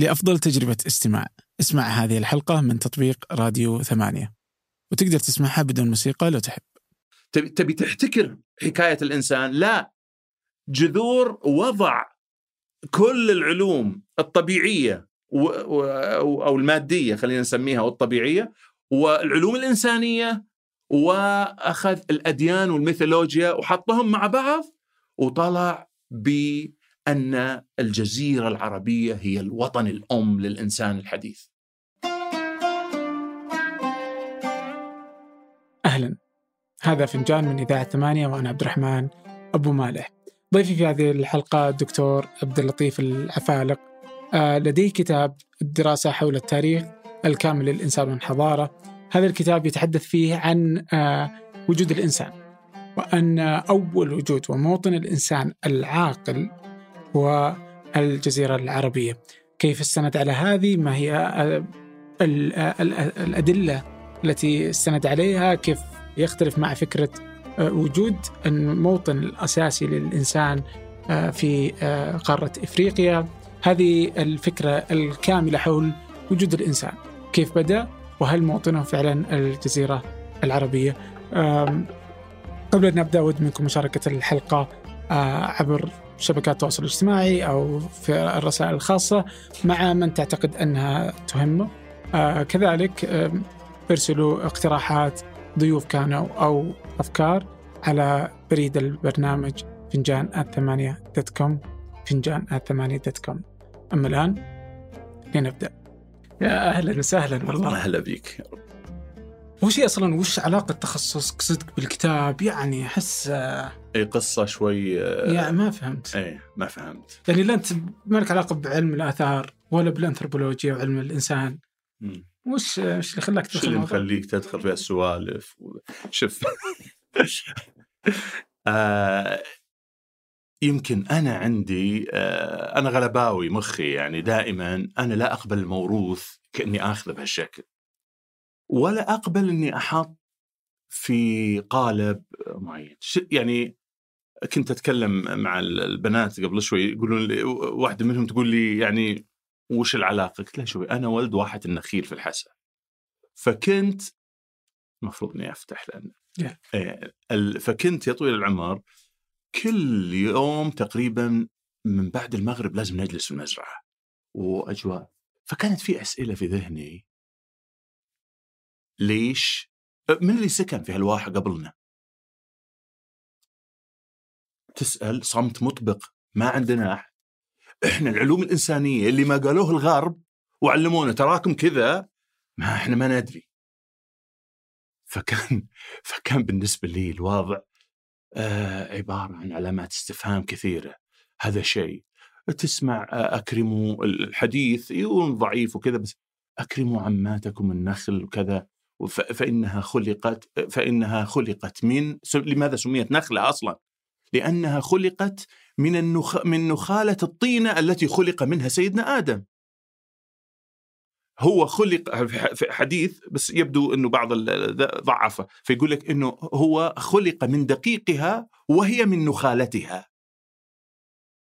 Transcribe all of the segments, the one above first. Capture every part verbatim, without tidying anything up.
لأفضل تجربة استماع اسمع هذه الحلقة من تطبيق راديو ثمانية، وتقدر تسمعها بدون موسيقى لو تحب. تبي تحتكر حكاية الإنسان؟ لا، جذور وضع كل العلوم الطبيعية أو المادية خلينا نسميها، والطبيعية والعلوم الإنسانية، وأخذ الأديان والميثولوجيا وحطهم مع بعض، وطلع بأن الجزيرة العربية هي الوطن الأم للإنسان الحديث. أهلا، هذا فنجان من إذاعة ثمانية، وأنا عبد الرحمن أبو مالح. ضيفي في هذه الحلقة الدكتور عبد اللطيف العفالق، لديه كتاب الدراسة حول التاريخ الكامل للإنسان والحضارة. هذا الكتاب يتحدث فيه عن وجود الإنسان، وأن أول وجود وموطن الإنسان العاقل هو الجزيرة العربية. كيف استند على هذه؟ ما هي الأدلة التي استند عليها؟ كيف يختلف مع فكرة وجود الموطن الأساسي للإنسان في قارة إفريقيا؟ هذه الفكرة الكاملة حول وجود الإنسان، كيف بدأ، وهل موطنه فعلا الجزيرة العربية؟ قبل أن نبدأ أود منكم مشاركة الحلقة عبر شبكات التواصل الاجتماعي أو في الرسائل الخاصة مع من تعتقد أنها تهمه. كذلك ارسلوا اقتراحات ضيوف كانوا أو أفكار على بريد البرنامج فنجان ثمانية دوت كوم فنجان ثمانية دوت كوم. أما الآن لنبدأ. يا أهلا وسهلا، والله أهلا بيك. وش أصلا وش علاقة تخصصك صدق بالكتاب؟ يعني أحس أي قصة شوي يعني ما فهمت أي ما فهمت يعني لا أنت ما لك علاقة بعلم الآثار ولا بالأنثروبولوجيا وعلم الإنسان. م. وش وش اللي خلاك تدخل اللي مخليك تدخل في السوالف؟ شوف آه يمكن أنا عندي آه أنا غلباوي مخي، يعني دائما أنا لا أقبل الموروث كأني آخذه بهالشكل، ولا أقبل أني أحط في قالب معين. يعني كنت أتكلم مع البنات قبل شوي، يقولون لي، واحدة منهم تقول لي يعني وش العلاقة؟ قلت لها شوي، أنا ولد واحد النخيل في الحسا، فكنت مفروض أني أفتح لأنه yeah. إيه فكنت يا طويل العمر كل يوم تقريبا من بعد المغرب لازم نجلس في المزرعة وأجواء، فكانت في أسئلة في ذهني، ليش من اللي سكن في هالواحة قبلنا؟ تسأل صمت مطبق، ما عندنا أحد. إحنا العلوم الإنسانية اللي ما قالوه الغرب وعلمونا تراكم كذا، ما إحنا ما ندري. فكان فكان بالنسبة لي الواضع آه عبارة عن علامات استفهام كثيرة. هذا شيء تسمع آه أكرموا، الحديث يقول ضعيف وكذا، بس أكرموا عماتكم النخل وكذا، فإنها خلقت فإنها خلقت من لماذا سميت نخلة أصلا؟ لأنها خلقت من النخ... من نخالة الطينة التي خلق منها سيدنا آدم. هو خلق في حديث، بس يبدو أنه بعض ضعفه، فيقول لك أنه هو خلق من دقيقها وهي من نخالتها.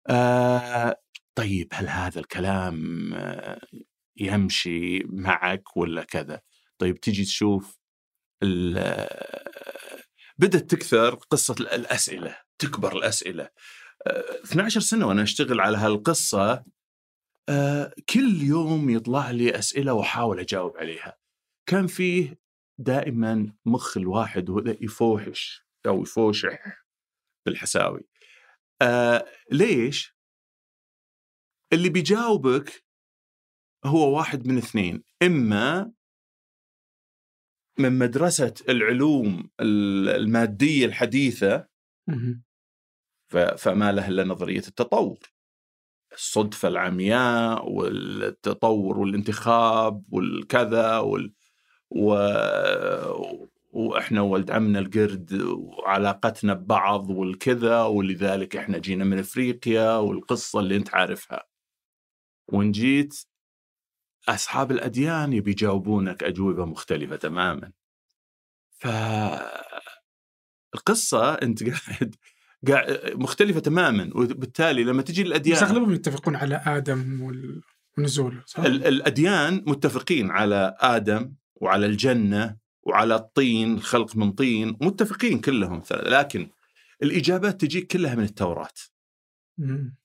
آه... طيب هل هذا الكلام يمشي معك ولا كذا؟ طيب تجي تشوف ال... بدأت تكثر قصة الأسئلة، تكبر الأسئلة. اثنا عشر سنة وأنا أشتغل على هالقصة، أه كل يوم يطلع لي أسئلة وأحاول أجاوب عليها. كان فيه دائما مخ الواحد وهذا يفوحش أو يفوشح بالحساوي. أه ليش؟ اللي بيجاوبك هو واحد من اثنين، إما من مدرسة العلوم المادية الحديثة فما لها إلا نظرية التطور، الصدفة العمياء والتطور والانتخاب والكذا وال... و... وإحنا ولد عمنا القرد وعلاقتنا ببعض والكذا، ولذلك إحنا جينا من إفريقيا والقصة اللي أنت عارفها. ونجيت أصحاب الأديان يبي يجاوبونك أجوبة مختلفة تماما. فالقصة أنت قاعد مختلفة تماما، وبالتالي لما تجي الأديان بس أغلبهم يتفقون على آدم وال... ونزوله. الأديان متفقين على آدم وعلى الجنة وعلى الطين، خلق من طين، متفقين كلهم، لكن الإجابات تجيك كلها من التوراة. مم.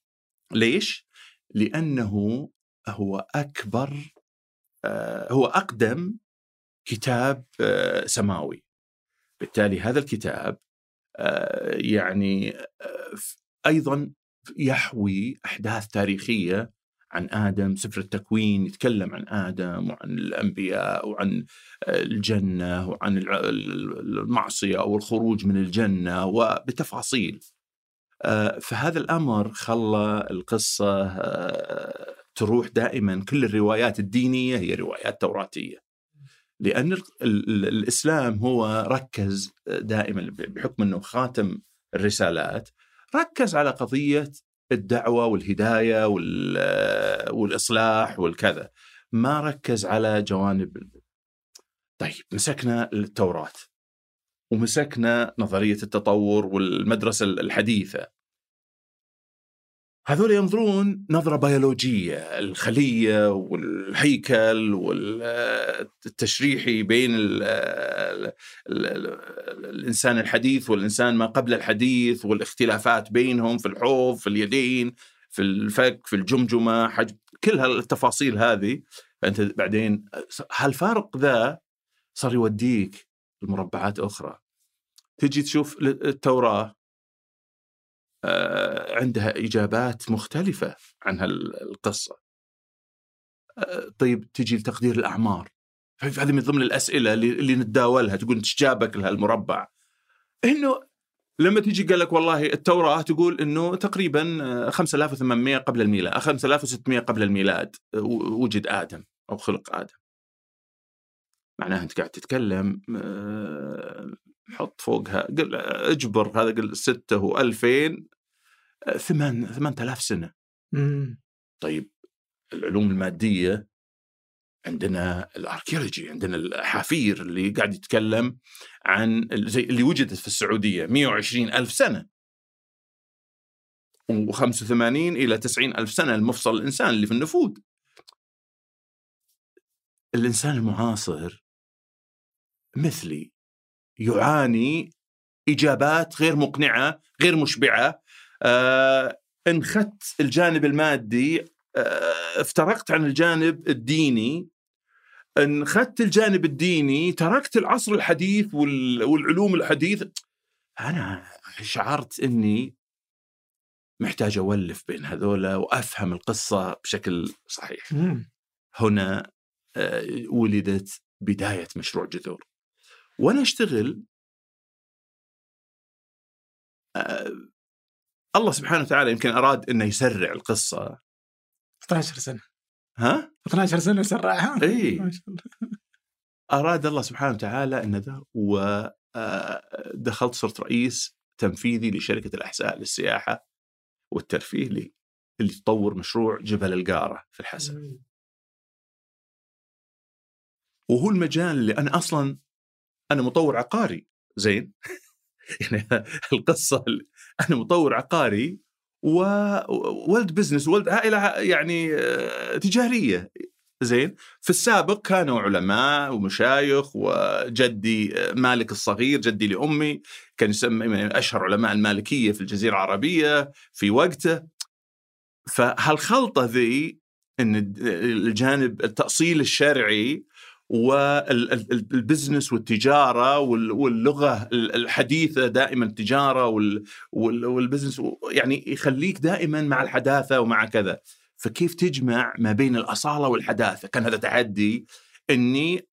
ليش؟ لأنه هو أكبر، آه هو أقدم كتاب آه سماوي، بالتالي هذا الكتاب آه يعني آه أيضا يحوي أحداث تاريخية عن آدم. سفر التكوين يتكلم عن آدم وعن الأنبياء وعن الجنة وعن المعصية أو الخروج من الجنة وبتفاصيل، فهذا الأمر خلى القصة تروح دائما. كل الروايات الدينية هي روايات توراتية، لأن الإسلام هو ركز دائما بحكم أنه خاتم الرسالات، ركز على قضية الدعوة والهداية والإصلاح والكذا، ما ركز على جوانب. طيب مسكنا التوراة ومسكنا نظرية التطور والمدرسة الحديثة، هذول ينظرون نظرة بيولوجية، الخلية والهيكل والتشريحي بين ال ال ال الإنسان الحديث والإنسان ما قبل الحديث، والاختلافات بينهم في الحوض، في اليدين، في الفك، في الجمجمة، حجم، كل هالتفاصيل هذه. فأنت بعدين هالفارق ذا صار يوديك المربعات أخرى، تجي تشوف التوراة عندها إجابات مختلفة عن هالقصة. طيب تجي لتقدير الأعمار، هذه من ضمن الأسئلة اللي نتداولها، تقول تجابك لها المربع، إنه لما تجي قال لك والله التوراة تقول إنه تقريبا خمسة آلاف وثمانمائة قبل الميلاد، خمسة آلاف وستمائة قبل الميلاد وجد آدم أو خلق آدم، معناها أنت قاعد تتكلم، حط فوقها قل اجبر هذا قل ستة وألفين، ثمان ثمان آلاف سنة. مم. طيب العلوم المادية عندنا الأركيولوجي، عندنا الحفير اللي قاعد يتكلم عن زي اللي وجدت في السعودية مئة وعشرين ألف سنة، وخمسة وثمانين إلى تسعين ألف سنة المفصل الإنسان اللي في النفود. الإنسان المعاصر مثلي يعاني إجابات غير مقنعة، غير مشبعة. آه، انخت الجانب المادي، آه، افترقت عن الجانب الديني، انخت الجانب الديني، تركت العصر الحديث والعلوم الحديث. أنا شعرت أني محتاج أولف بين هذولا وأفهم القصة بشكل صحيح. مم. هنا آه، ولدت بداية مشروع جذور. وأنا أشتغل، أه الله سبحانه وتعالى يمكن أراد أنه يسرع القصة اثنتا عشرة سنة، ها؟ اثنتا عشرة سنة يسرعها؟ إيه ما شاء الله. أراد الله سبحانه وتعالى أن ذا، ودخلت صرت رئيس تنفيذي لشركة الأحساء للسياحة والترفيه اللي اللي تطور مشروع جبل القارة في الحسن، وهو المجال اللي أنا أصلاً أنا مطور عقاري، زين؟ يعني القصة أنا مطور عقاري وولد بزنس، ولد عائلة يعني تجارية، زين؟ في السابق كانوا علماء ومشايخ، وجدي مالك الصغير، جدي لأمي، كان يسمى من أشهر علماء المالكية في الجزيرة العربية في وقته. فهالخلطة ذي، إن الجانب التأصيل الشرعي والبزنس والتجارة واللغة الحديثة، دائما التجارة والبزنس يعني يخليك دائما مع الحداثة ومع كذا. فكيف تجمع ما بين الأصالة والحداثة؟ كان هذا تحدي، أني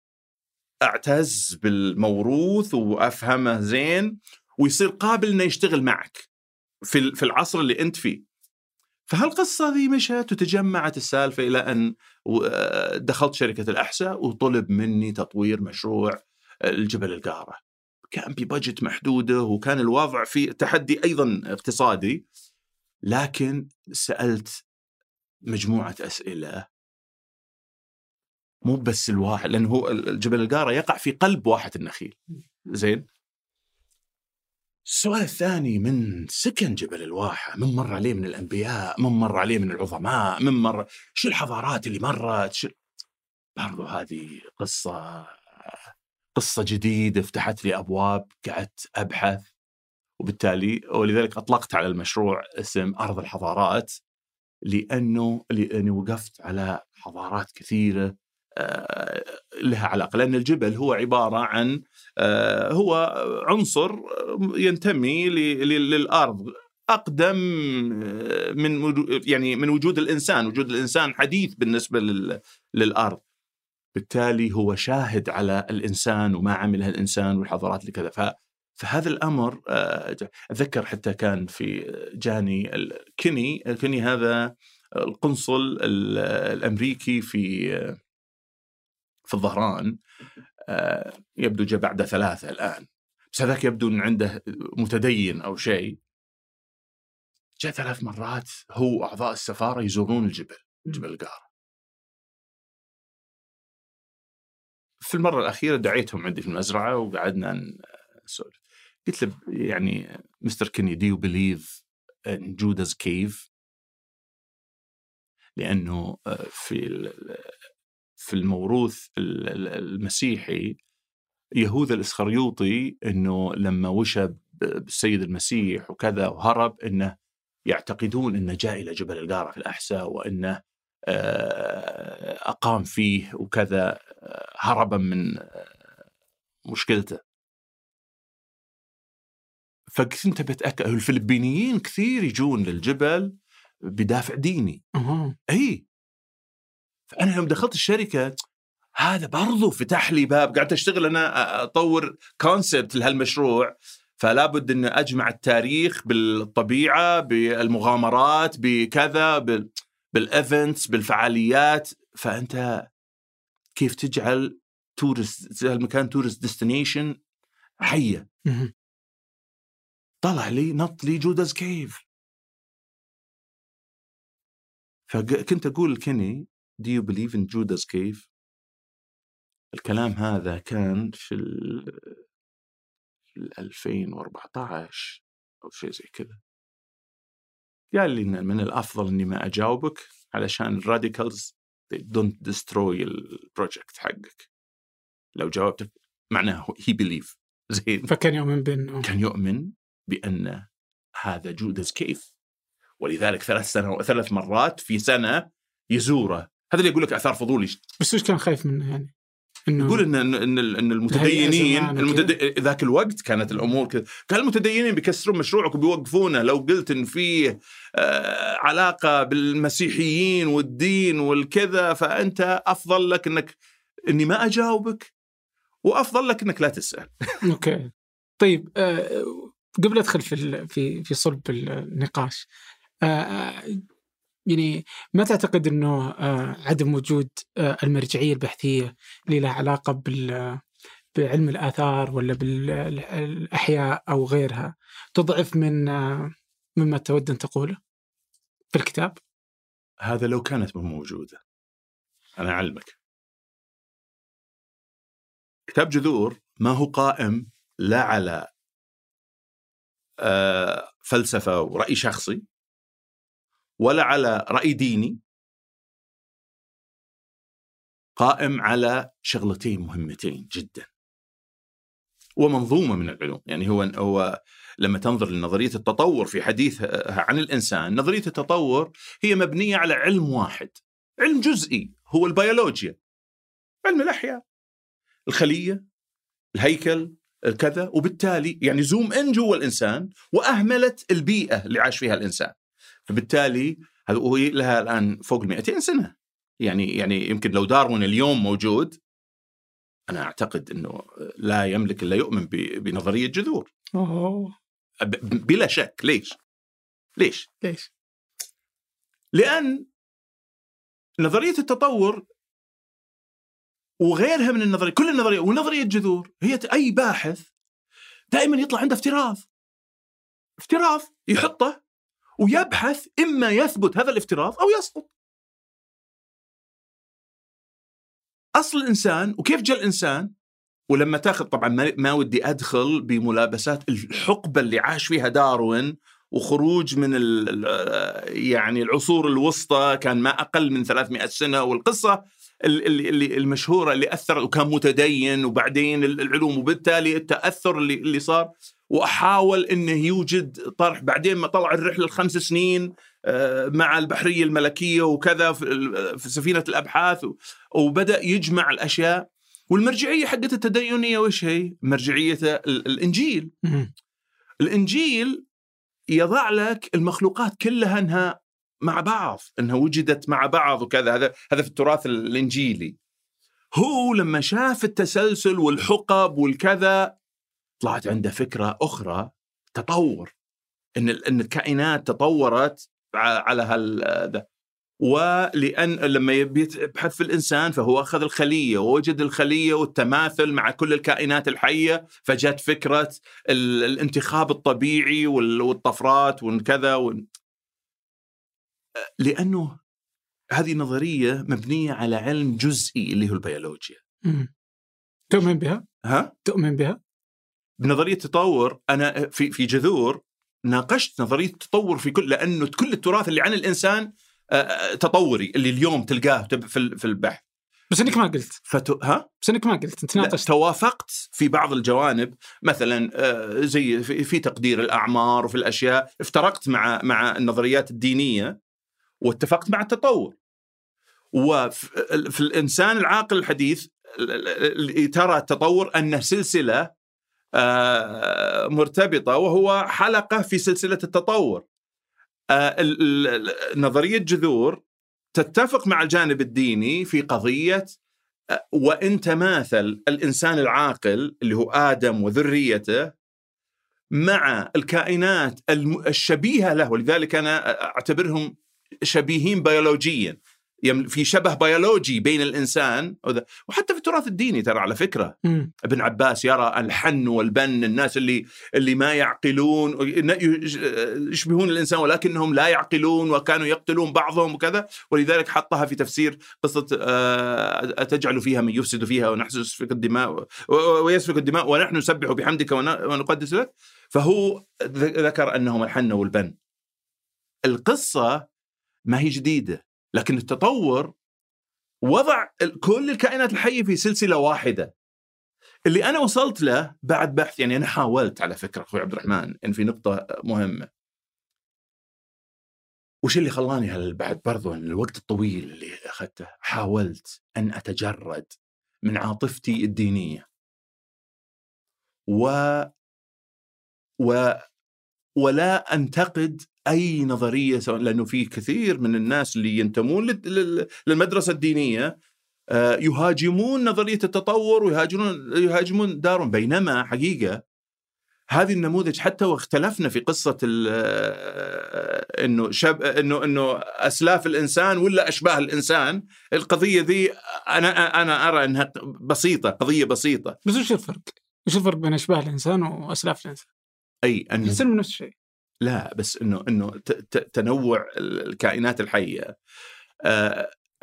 أعتز بالموروث وأفهمه زين ويصير قابل أنه يشتغل معك في العصر اللي أنت فيه. فهالقصة ذي مشت وتجمعت السالفة إلى أن دخلت شركة الأحساء وطلب مني تطوير مشروع الجبل القارة. كان ببجت محدودة، وكان الوضع في تحدي أيضا اقتصادي، لكن سألت مجموعة أسئلة، مو بس الواحد، لأنه هو الجبل القارة يقع في قلب واحة النخيل، زين؟ السؤال الثاني، من سكن جبل الواحة، من مر عليه من الأنبياء، من مر عليه من العظماء، من مر شو الحضارات اللي مرت، شو برضو هذه قصة قصة جديدة فتحت لي أبواب قعدت أبحث، وبالتالي ولذلك أطلقت على المشروع اسم أرض الحضارات، لأنه لأني وقفت على حضارات كثيرة لها علاقة، لأن الجبل هو عبارة عن هو عنصر ينتمي للأرض أقدم من يعني من وجود الإنسان، وجود الإنسان حديث بالنسبة للأرض، بالتالي هو شاهد على الإنسان وما عمله الإنسان والحضارات اللي كذا. فهذا الأمر أتذكر حتى كان في جاني الكيني الكيني هذا القنصل الأمريكي في في الظهران، يبدو جاء بعد ثلاثة الآن، بس هذاك يبدو أن عنده متدين أو شيء، جاء ثلاث مرات هو أعضاء السفارة يزورون الجبل جبل القارة. في المرة الأخيرة دعيتهم عندي في المزرعة وقعدنا نسولف، قلت له يعني مستر كيني دي يو بليف إن جوداس كيف، لأنه في في الموروث المسيحي يهوذا الإسخريوطي أنه لما وشى بالسيد المسيح وكذا وهرب، أنه يعتقدون أنه جاء إلى جبل القارة في الأحساء وأنه أقام فيه وكذا هربا من مشكلته. فكنت بتأكد الفلبينيين كثير يجون للجبل بدافع ديني. أي فأنا يوم دخلت الشركة هذا برضو فتح لي باب، قاعد أشتغل أنا أطور كونسبت لهالمشروع، فلا بد أن أجمع التاريخ بالطبيعة بالمغامرات بكذا بالإيفنتس بالفعاليات. فأنت كيف تجعل تورست هالمكان تورست ديستنيشن حية. طلع لي نط لي جوداس كيف، فكنت أقول لكني Do you believe in Judas Cave؟ الكلام هذا كان في ألفين وأربعة عشر أو شيء زي كذا. قال لي إن من الأفضل إني ما أجاوبك علشان الراديكالز they don't destroy البروجكت حقك، لو جاوبتك معناه he believe. زين، فكان يؤمن بأنه كان يؤمن بأن هذا Judas Cave، ولذلك ثلاث سنة ثلاث مرات في سنة يزوره. هذا اللي يقول لك أثار فضولي. بس وش كان خايف منه يعني؟ إنه يقول إن إن إن المتدينين المتد... ذاك الوقت كانت الأمور كذا، كان المتدينين بيكسرون مشروعك وبيوقفونه لو قلت إن فيه آه علاقة بالمسيحيين والدين والكذا، فأنت أفضل لك إنك إني ما أجاوبك، وأفضل لك إنك لا تسأل. أوكي طيب، آه قبل أدخل في في في صلب النقاش، آه يعني ما تعتقد أنه عدم وجود المرجعية البحثية اللي لها علاقة بعلم الآثار ولا بالأحياء أو غيرها تضعف من مما تود أن تقوله في الكتاب؟ هذا لو كانت موجودة، أنا أعلمك كتاب جذور ما هو قائم لا على فلسفة ورأي شخصي ولا على رأي ديني، قائم على شغلتين مهمتين جدا ومنظومة من العلوم. يعني هو, هو لما تنظر لنظرية التطور في حديثها عن الإنسان، نظرية التطور هي مبنية على علم واحد، علم جزئي هو البيولوجيا، علم الأحياء، الخلية، الهيكل، الكذا، وبالتالي يعني زوم إن جوا الإنسان وأهملت البيئة اللي عاش فيها الإنسان. فبالتالي هذه لها الآن فوق المئتين سنة، يعني يعني يمكن لو داروين اليوم موجود أنا أعتقد أنه لا يملك إلا يؤمن بنظرية جذور. أوه. بلا شك. ليش؟ ليش؟ ليش؟ لأن نظرية التطور وغيرها من النظرية، كل النظرية ونظرية جذور، هي أي باحث دائما يطلع عنده افتراض افتراض يحطه ويبحث، إما يثبت هذا الافتراض أو يسقط. أصل الإنسان وكيف جاء الإنسان ولما تاخذ طبعا ما, ما ودي أدخل بملابسات الحقبة اللي عاش فيها داروين وخروج من يعني العصور الوسطى كان ما أقل من ثلاثمائة سنة، والقصة اللي المشهورة اللي أثر وكان متدين وبعدين العلوم وبالتالي التأثر اللي, اللي صار، وأحاول أنه يوجد طرح. بعدين ما طلع الرحلة الخمس سنين مع البحرية الملكية وكذا في سفينة الأبحاث، وبدأ يجمع الأشياء. والمرجعية حقت التدينية وش هي؟ مرجعية الإنجيل. الإنجيل يضع لك المخلوقات كلها أنها مع بعض، أنها وجدت مع بعض وكذا، هذا هذا في التراث الإنجيلي. هو لما شاف التسلسل والحقب والكذا طلعت عنده فكرة أخرى، تطور، إن إن الكائنات تطورت على هذا. ولأن لما يبحث في الإنسان فهو أخذ الخلية ووجد الخلية والتماثل مع كل الكائنات الحية، فجت فكرة الانتخاب الطبيعي والطفرات وكذا و... لأنه هذه نظرية مبنية على علم جزئي اللي هو البيولوجيا. مم. تؤمن بها؟ ها؟ تؤمن بها؟ بنظرية التطور. أنا في في جذور ناقشت نظرية التطور في كل، لأنه كل التراث اللي عن الإنسان تطوري اللي اليوم تلقاه في البحث. بس انك ما قلت فتو... ها بس انك ما قلت انت ناقشت، توافقت في بعض الجوانب، مثلا زي في تقدير الأعمار وفي الأشياء، افترقت مع مع النظريات الدينية واتفقت مع التطور. وفي الإنسان العاقل الحديث ترى التطور أنه سلسلة مرتبطة وهو حلقة في سلسلة التطور. نظرية جذور تتفق مع الجانب الديني في قضية وإن تماثل الإنسان العاقل اللي هو آدم وذريته مع الكائنات الشبيهة له، ولذلك أنا أعتبرهم شبيهين بيولوجيا، في شبه بيولوجي بين الإنسان. وحتى في التراث الديني ترى على فكرة، مم. ابن عباس يرى الحن والبن، الناس اللي اللي ما يعقلون يشبهون الإنسان ولكنهم لا يعقلون وكانوا يقتلون بعضهم وكذا، ولذلك حطها في تفسير قصة أتجعل فيها من يفسد فيها ونسفك الدماء ويسفك الدماء ونحن نسبح بحمدك ونقدس لك. فهو ذكر أنهم الحن والبن. القصة ما هي جديدة، لكن التطور وضع كل الكائنات الحية في سلسلة واحدة. اللي أنا وصلت له بعد بحث، يعني أنا حاولت على فكرة أخوي عبد الرحمن إن في نقطة مهمة، وش اللي خلاني هالبعد برضو الوقت الطويل اللي أخذته، حاولت أن أتجرد من عاطفتي الدينية و... و... ولا أنتقد أي نظرية، لأنه في كثير من الناس اللي ينتمون للمدرسة الدينية يهاجمون نظرية التطور ويهاجمون يهاجمون داروين، بينما حقيقة هذه النموذج حتى واختلفنا في قصة إنه شاب إنه إنه أسلاف الإنسان ولا أشباه الإنسان، القضية ذي أنا أنا أرى أنها بسيطة، قضية بسيطة. بس وش الفرق؟ وش الفرق بين أشباه الإنسان وأسلاف الإنسان؟ أي أن يصير نفس الشيء. لا بس إنه إنه تنوع الكائنات الحية،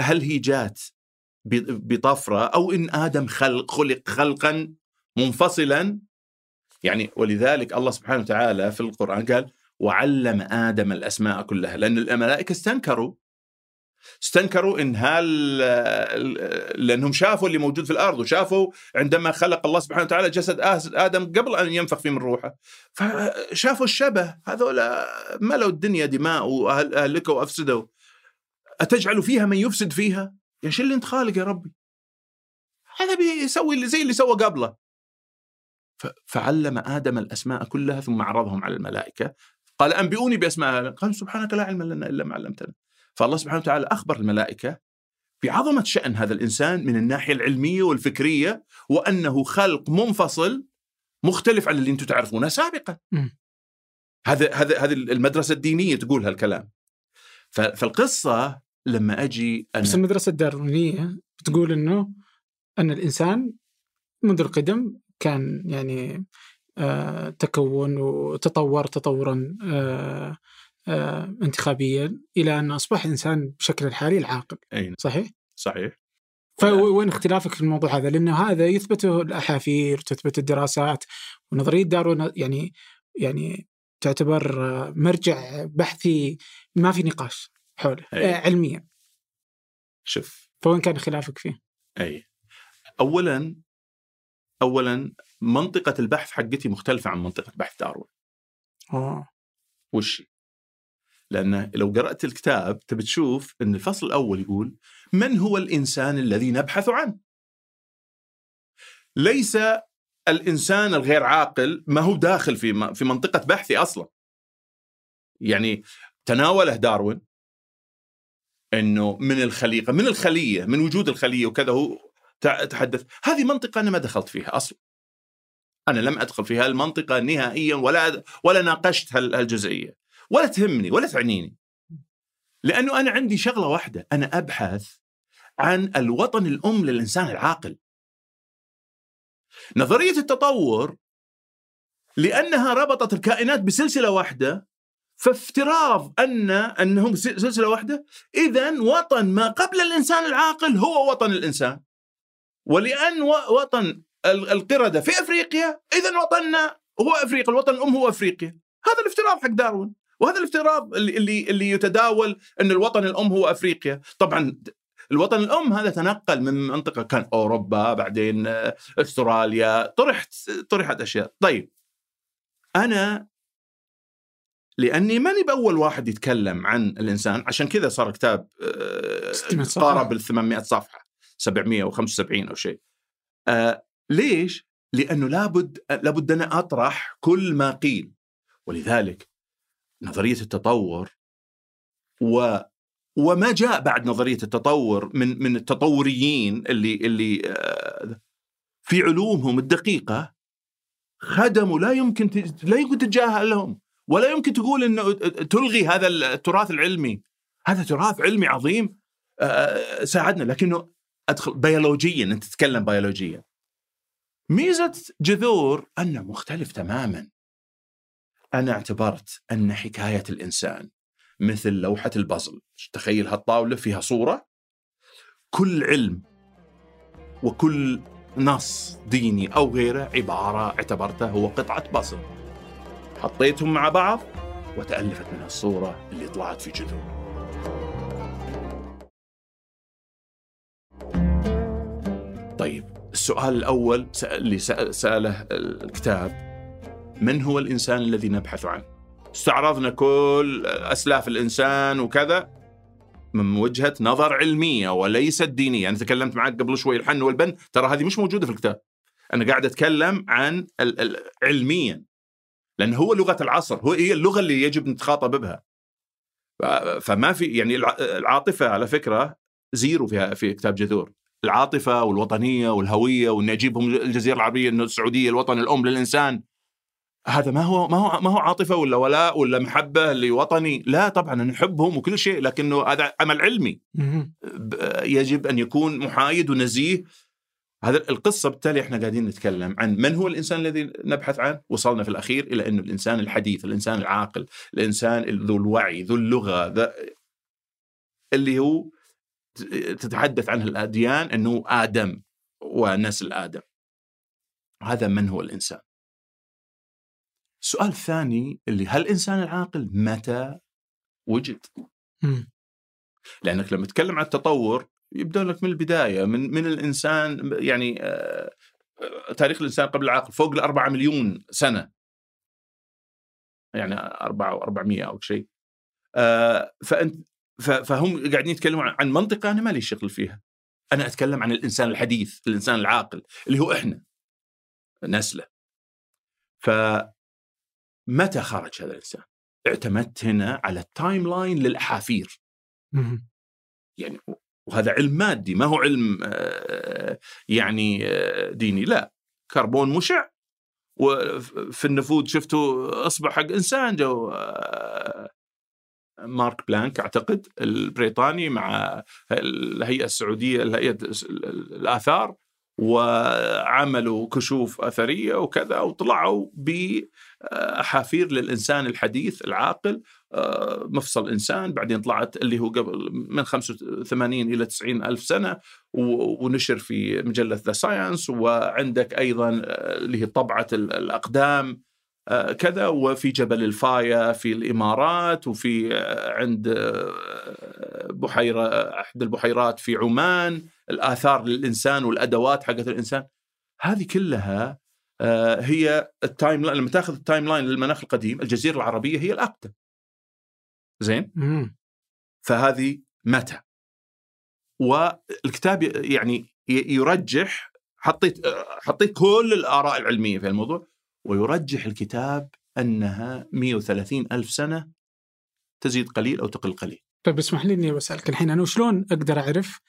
هل هي جات بطفرة أو إن آدم خلق خلق خلقا منفصلا؟ يعني ولذلك الله سبحانه وتعالى في القرآن قال وعلم آدم الأسماء كلها، لأن الملائكة استنكروا استنكروا إن هال لأنهم شافوا اللي موجود في الأرض، وشافوا عندما خلق الله سبحانه وتعالى جسد آدم قبل أن ينفخ فيه من روحه، فشافوا الشبه، هذولا ملوا الدنيا دماء وأهلكوا وأفسدوا، أتجعلوا فيها من يفسد فيها؟ يا شو اللي انت خالق يا ربي، هذا بيسوي زي اللي سوى قبله. فعلم آدم الأسماء كلها ثم عرضهم على الملائكة قال أنبئوني بأسماء، قال سبحانك لا علم لنا إلا ما علمتنا. فالله سبحانه وتعالى أخبر الملائكة بعظمة شأن هذا الإنسان من الناحية العلمية والفكرية، وأنه خلق منفصل مختلف عن اللي أنتم تعرفونه سابقا. هذا هذا هذه المدرسة الدينية تقول هالكلام. فالقصة لما أجي أنا... بس المدرسة الداروينية بتقول إنه أن الإنسان منذ القدم كان يعني آه تكون وتطور تطورا آه آه، انتخابيا إلى أن أصبح إنسان بشكل الحالي العاقل. أين. صحيح؟ صحيح. فوين اختلافك في الموضوع هذا؟ لأنه هذا يثبته الأحافير، تثبت الدراسات، ونظرية داروين يعني يعني تعتبر مرجع بحثي ما في نقاش حوله علميا. شوف فوين كان خلافك فيه؟ أي أولا أولا منطقة البحث حقتي مختلفة عن منطقة بحث داروين. آه. وش؟ لأنه لو قرأت الكتاب تبتشوف أن الفصل الأول يقول من هو الإنسان الذي نبحث عنه؟ ليس الإنسان الغير عاقل، ما هو داخل في في منطقة بحثي أصلا. يعني تناوله داروين أنه من الخليقة، من الخلية، من وجود الخلية وكذا. هو تحدث هذه منطقة أنا ما دخلت فيها أصلا، أنا لم أدخل في هالمنطقة نهائيا، ولا ولا ناقشت هالجزئية، ولا تهمني ولا تعنيني، لأنه أنا عندي شغلة واحدة، أنا أبحث عن الوطن الأم للإنسان العاقل. نظرية التطور لأنها ربطت الكائنات بسلسلة واحدة، فافتراض أن أنهم سلسلة واحدة، إذن وطن ما قبل الإنسان العاقل هو وطن الإنسان، ولأن وطن القردة في أفريقيا إذن وطننا هو أفريقيا، الوطن الأم هو أفريقيا. هذا الافتراض حق داروين، وهذا الافتراض اللي اللي يتداول أن الوطن الأم هو أفريقيا. طبعا الوطن الأم هذا تنقل من منطقة، كان أوروبا، بعدين أستراليا، طرحت طرحت أشياء. طيب أنا لأني ماني بأول واحد يتكلم عن الإنسان، عشان كذا صار كتاب قارب ال ثمانمائة صفحة، سبعمائة وخمسة وسبعين أو شيء. آه ليش؟ لأنه لابد لابد أنا أطرح كل ما قيل. ولذلك نظرية التطور و وما جاء بعد نظرية التطور من من التطوريين اللي اللي في علومهم الدقيقة خدموا، لا يمكن لا يمكن تتجاهلهم، ولا يمكن تقول إنه تلغي هذا التراث العلمي. هذا تراث علمي عظيم ساعدنا، لكنه أدخل بيولوجيا، أنت تتكلم بيولوجيا. ميزة جذور أنه مختلف تماما. أنا اعتبرت أن حكاية الإنسان مثل لوحة البازل، تخيل هالطاولة فيها صورة، كل علم وكل نص ديني أو غيره عبارة اعتبرته هو قطعة بازل، حطيتهم مع بعض وتألفت منها الصورة اللي طلعت في جذور. طيب السؤال الأول اللي سأله الكتاب، من هو الإنسان الذي نبحث عنه؟ استعرضنا كل أسلاف الإنسان وكذا من وجهة نظر علمية وليست دينية. أنا تكلمت معك قبل شوي الحن والبن، ترى هذه مش موجودة في الكتاب، أنا قاعد أتكلم عن علميا، لأن هو لغة العصر، هو هي اللغة اللي يجب نتخاطب بها. فما في يعني العاطفة على فكرة زيرو فيها في كتاب جذور، العاطفة والوطنية والهوية، ونجيبهم الجزيرة العربية السعودية الوطن الأم للإنسان، هذا ما هو ما هو ما هو عاطفة ولا ولاء ولا محبة لوطني، لا طبعا نحبهم وكل شيء، لكنه هذا عمل علمي يجب أن يكون محايد ونزيه. هذا القصة بالتالي احنا قاعدين نتكلم عن من هو الإنسان الذي نبحث عنه. وصلنا في الأخير إلى أنه الإنسان الحديث، الإنسان العاقل، الإنسان ذو الوعي، ذو اللغة، ذا اللي هو تتحدث عنه الأديان أنه آدم ونسل آدم. هذا من هو الإنسان. السؤال الثاني اللي هل الإنسان العاقل متى وجد؟ مم. لأنك لما تتكلم عن التطور يبدأ لك من البداية، من من الإنسان، يعني آه تاريخ الإنسان قبل العقل فوق الأربعة مليون سنة، يعني أربعة وأربعمائة أو شيء. آه فأنت فهم قاعدين يتكلمون عن منطقة أنا ما لي شغل فيها، أنا أتكلم عن الإنسان الحديث، الإنسان العاقل اللي هو إحنا نسله. ف متى خرج هذا الإنسان؟ اعتمدت هنا على التايم لاين للأحافير. يعني وهذا علم مادي، ما هو علم آه يعني آه ديني. لا، كربون مشع وفي النفود شفته أصبح حق إنسان، جو آه ماكس بلانك أعتقد البريطاني مع الهيئة السعودية، الهيئة الآثار، وعملوا كشوف أثرية وكذا، وطلعوا بحافير للإنسان الحديث العاقل، مفصل إنسان، بعدين طلعت اللي هو قبل من خمسة وثمانين إلى تسعين ألف سنة، ونشر في مجلة The Science، وعندك أيضا اللي هي طبعة الأقدام كذا، وفي جبل الفايا في الإمارات، وفي عند بحيرة أحد البحيرات في عمان الآثار للإنسان والأدوات حقت الإنسان. هذه كلها هي التايم لاين. لما تاخذ التايم لاين للمناخ القديم، الجزيرة العربية هي الأقدم. زين؟ مم. فهذه متى؟ والكتاب يعني يرجح، حطيت حطيت كل الآراء العلمية في الموضوع، ويرجح الكتاب أنها مئة وثلاثين ألف سنة، تزيد قليل أو تقل قليل. طيب اسمح لي أني بسألك الحين، أنا شلون أقدر أعرف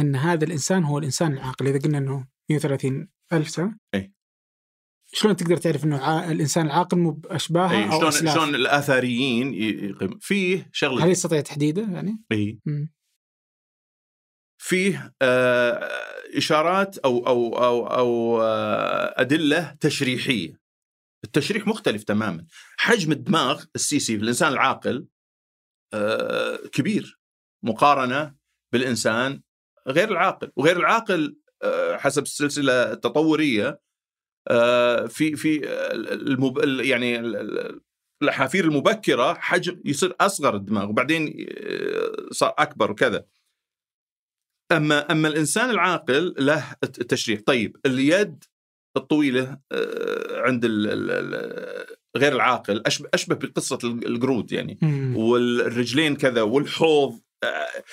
أن هذا الإنسان هو الإنسان العاقل؟ إذا قلنا أنه مئة وثلاثين ألف سنة، إيه؟ شلون تقدر تعرف أنه عا... الإنسان العاقل مو بأشباهه أيه؟ أو أسلاف؟ شلون الآثاريين يقيم فيه شغلة؟ هل يستطيع تحديده يعني؟ إيه؟ فيه آه إشارات أو, أو, أو, أو آه أدلة تشريحية. التشريح مختلف تماما. حجم الدماغ السيسي في الإنسان العاقل آه كبير مقارنة بالإنسان غير العاقل، وغير العاقل آه حسب السلسلة التطورية آه في في المب... يعني الحافير المبكرة حجم يصير أصغر الدماغ، وبعدين صار أكبر وكذا. أما أما الإنسان العاقل له التشريح. طيب اليد الطويلة عند غير العاقل أشبه بقصة القرود يعني، والرجلين كذا، والحوض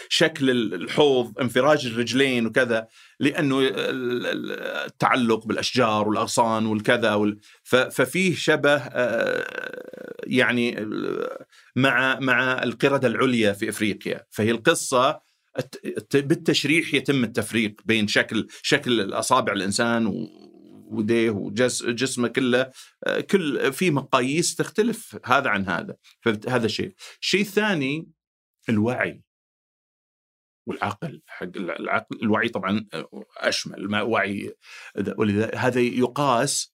شكل الحوض انفراج الرجلين وكذا، لأنه التعلق بالأشجار والأغصان والكذا، ففيه شبه يعني مع مع القردة العليا في أفريقيا. فهي القصة بالتشريح يتم التفريق بين شكل شكل الأصابع الإنسان و وديه وجسمه كله، كل في مقاييس تختلف هذا عن هذا. فهذا شيء. الشيء الثاني الوعي والعقل. حق العقل الوعي طبعا أشمل ما وعي، هذا يقاس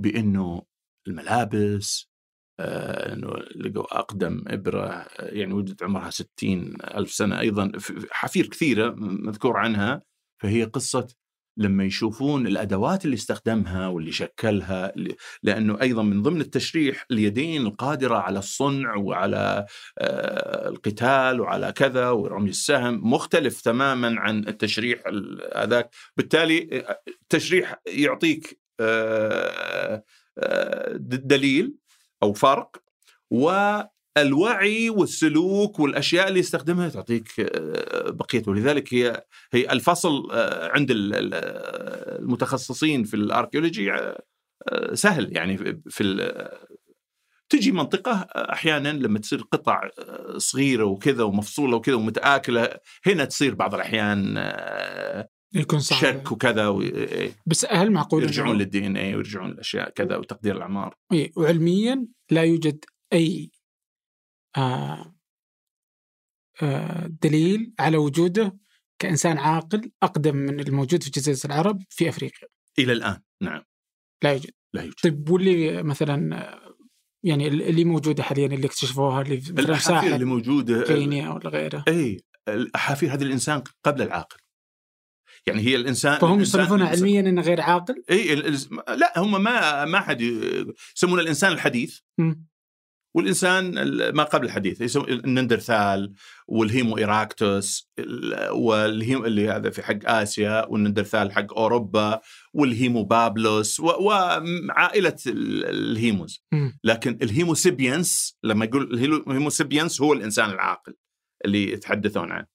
بأنه الملابس، أنه لقوا أقدم إبرة يعني وجدت عمرها ستين ألف سنة، أيضا حفير كثيرة مذكور عنها. فهي قصة لما يشوفون الأدوات اللي استخدمها واللي شكلها، لأنه أيضا من ضمن التشريح اليدين القادرة على الصنع وعلى القتال وعلى كذا ورمي السهم، مختلف تماما عن التشريح هذاك. بالتالي التشريح يعطيك دليل أو فرق، والوعي والسلوك والأشياء اللي يستخدمها تعطيك بقية. ولذلك هي هي الفصل عند المتخصصين في الأركيولوجيا سهل يعني. في تجي منطقة أحيانا لما تصير قطع صغيرة وكذا ومفصولة وكذا ومتآكلة، هنا تصير بعض الأحيان يكون صعب شك وكذا و... بس هل معقول يرجعون للدي إن إيه ويرجعون للأشياء كذا وتقدير الأعمار؟ إيه، وعلميا لا يوجد أي آه آه دليل على وجوده كإنسان عاقل أقدم من الموجود في جزيرة العرب في أفريقيا إلى الآن. نعم، لا يوجد لا يوجد. طيب واللي مثلا يعني اللي موجودة حاليا اللي اكتشفوها اللي في الحافير اللي موجودة كينيا ولا غيرها، أي الحافير هذه الإنسان قبل العاقل يعني. هي الإنسان فهم يصنفونها علميا إنه غير عاقل. أي لا، هم ما ما حد يسمونه الإنسان الحديث م. والإنسان ما قبل الحديث يسمى النياندرتال والهيمو إيراكتوس، والهيم اللي هذا في حق آسيا، والنياندرتال حق أوروبا، والهيمو بابلوس وعائلة الهيموز. لكن الهيموسابينس لما يقول الهيموسابينس هو الإنسان العاقل اللي يتحدثون عنه.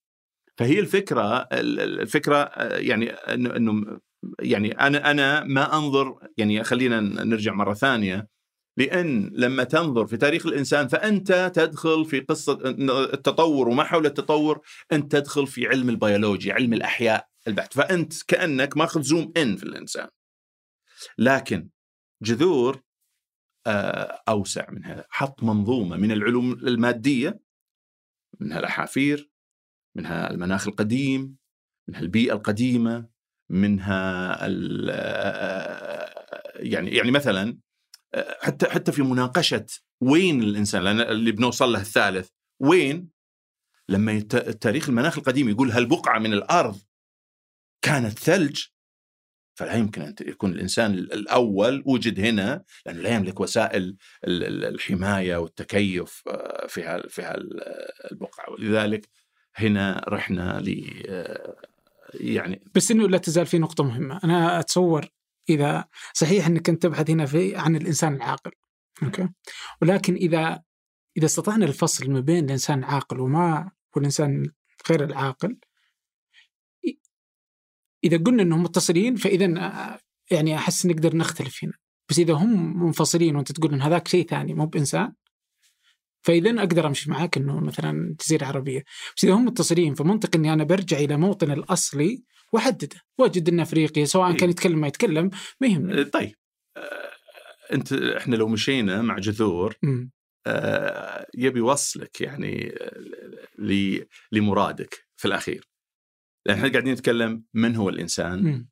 فهي الفكرة الفكرة يعني إنه يعني أنا أنا ما أنظر يعني. خلينا نرجع مرة ثانية، لأن لما تنظر في تاريخ الإنسان فأنت تدخل في قصة التطور وما حول التطور، أنت تدخل في علم البيولوجيا، علم الأحياء البحت، فأنت كأنك ماخذ زوم إن في الإنسان. لكن جذور أوسع من هذا، حط منظومة من العلوم المادية، منها الأحافير، منها المناخ القديم، منها البيئة القديمة، منها يعني يعني مثلا حتى حتى في مناقشة وين الإنسان، لأن اللي بنوصل له الثالث وين، لما تاريخ المناخ القديم يقول هالبقعة من الأرض كانت ثلج، فلا يمكن أن يكون الإنسان الأول وجد هنا، لأنه لا يملك وسائل الحماية والتكيف في في البقعة. ولذلك هنا رحنا ل يعني بس إنه لا تزال في نقطة مهمة. أنا أتصور إذا صحيح أنك كنت تبحث هنا في عن الإنسان العاقل، أوكي، ولكن إذا إذا استطعنا الفصل ما بين الإنسان العاقل وما والإنسان غير العاقل، إذا قلنا أنهم متصلين فإذا يعني أحس نقدر نختلف هنا. بس إذا هم منفصلين وأنت تقول أن هذاك شيء ثاني مو بإنسان، فإذا أقدر أمشي معاك أنه مثلا جزيرة عربية. بس إذا هم متصلين فمنطق أني أنا برجع إلى موطن الأصلي وأحدده وأجد أنه أفريقي، سواء كان يتكلم ما يتكلم ما يهمني. طيب أنت إحنا لو مشينا مع جذور م. يبي وصلك يعني لمرادك في الأخير، لأن احنا قاعدين نتكلم من هو الإنسان م.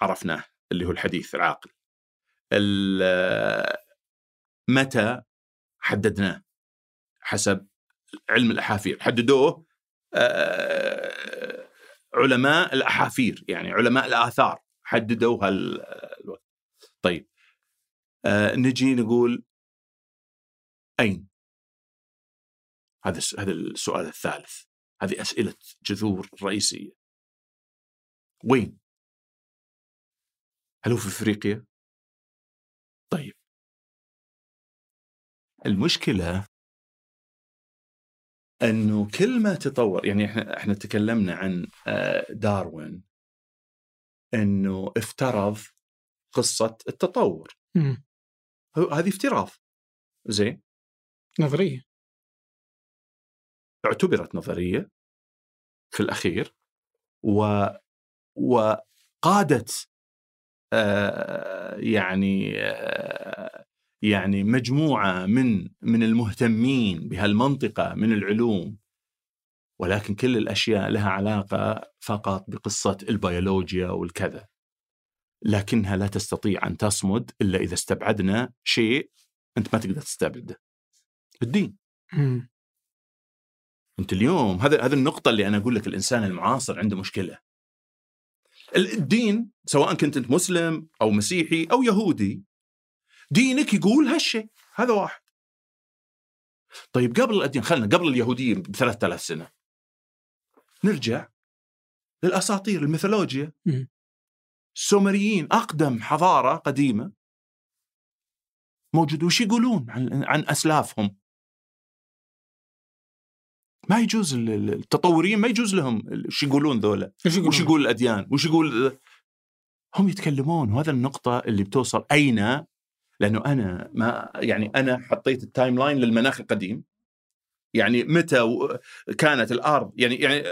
عرفناه اللي هو الحديث العاقل، متى حددناه حسب علم الأحافير، حددوه علماء الأحافير يعني علماء الآثار حددوا هالوقت. طيب نجي نقول أين؟ هذا هذا السؤال الثالث، هذه أسئلة جذور الرئيسية. وين؟ هل هو في أفريقيا؟ طيب المشكلة أنه كل ما تطور، يعني إحنا إحنا تكلمنا عن داروين أنه افترض قصة التطور، هذه افتراض زين نظرية، اعتبرت نظرية في الأخير و... وقادت آه يعني آه يعني مجموعة من من المهتمين بهالمنطقة من العلوم، ولكن كل الأشياء لها علاقة فقط بقصة البيولوجيا والكذا، لكنها لا تستطيع أن تصمد إلا إذا استبعدنا شيء أنت ما تقدر تستبعده، الدين. مم. أنت اليوم هذا هذه النقطة اللي أنا أقول لك الإنسان المعاصر عنده مشكلة. الدين سواء كنت أنت مسلم أو مسيحي أو يهودي، دينك يقول هالشيء، هذا واحد. طيب قبل الأديان، خلنا قبل اليهودية بثلاثة آلاف سنة، نرجع للأساطير الميثولوجيا. السومريين أقدم حضارة قديمة موجود، وش يقولون عن عن أسلافهم؟ ما يجوز التطوريين ما يجوز لهم وش يقولون ذولا، وش يقول الأديان، وش يقول هم يتكلمون. وهذا النقطة اللي بتوصل أين، لأنه أنا ما يعني أنا حطيت التايم لاين للمناخ القديم، يعني متى كانت الأرض يعني يعني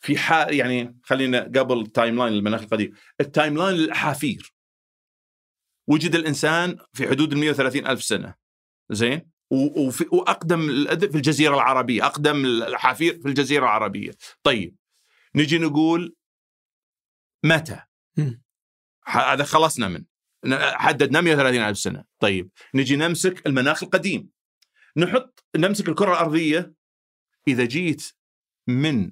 في حال يعني خلينا قبل التايم لاين للمناخ القديم، التايم لاين للأحافير، وجد الإنسان في حدود المئة وثلاثين ألف سنة زين، وأقدم الأدب في الجزيرة العربية، أقدم الحافير في الجزيرة العربية. طيب نجي نقول متى، هذا خلصنا من حددنا مئة وثلاثين ألف سنة. طيب نجي نمسك المناخ القديم، نحط نمسك الكرة الأرضية، إذا جيت من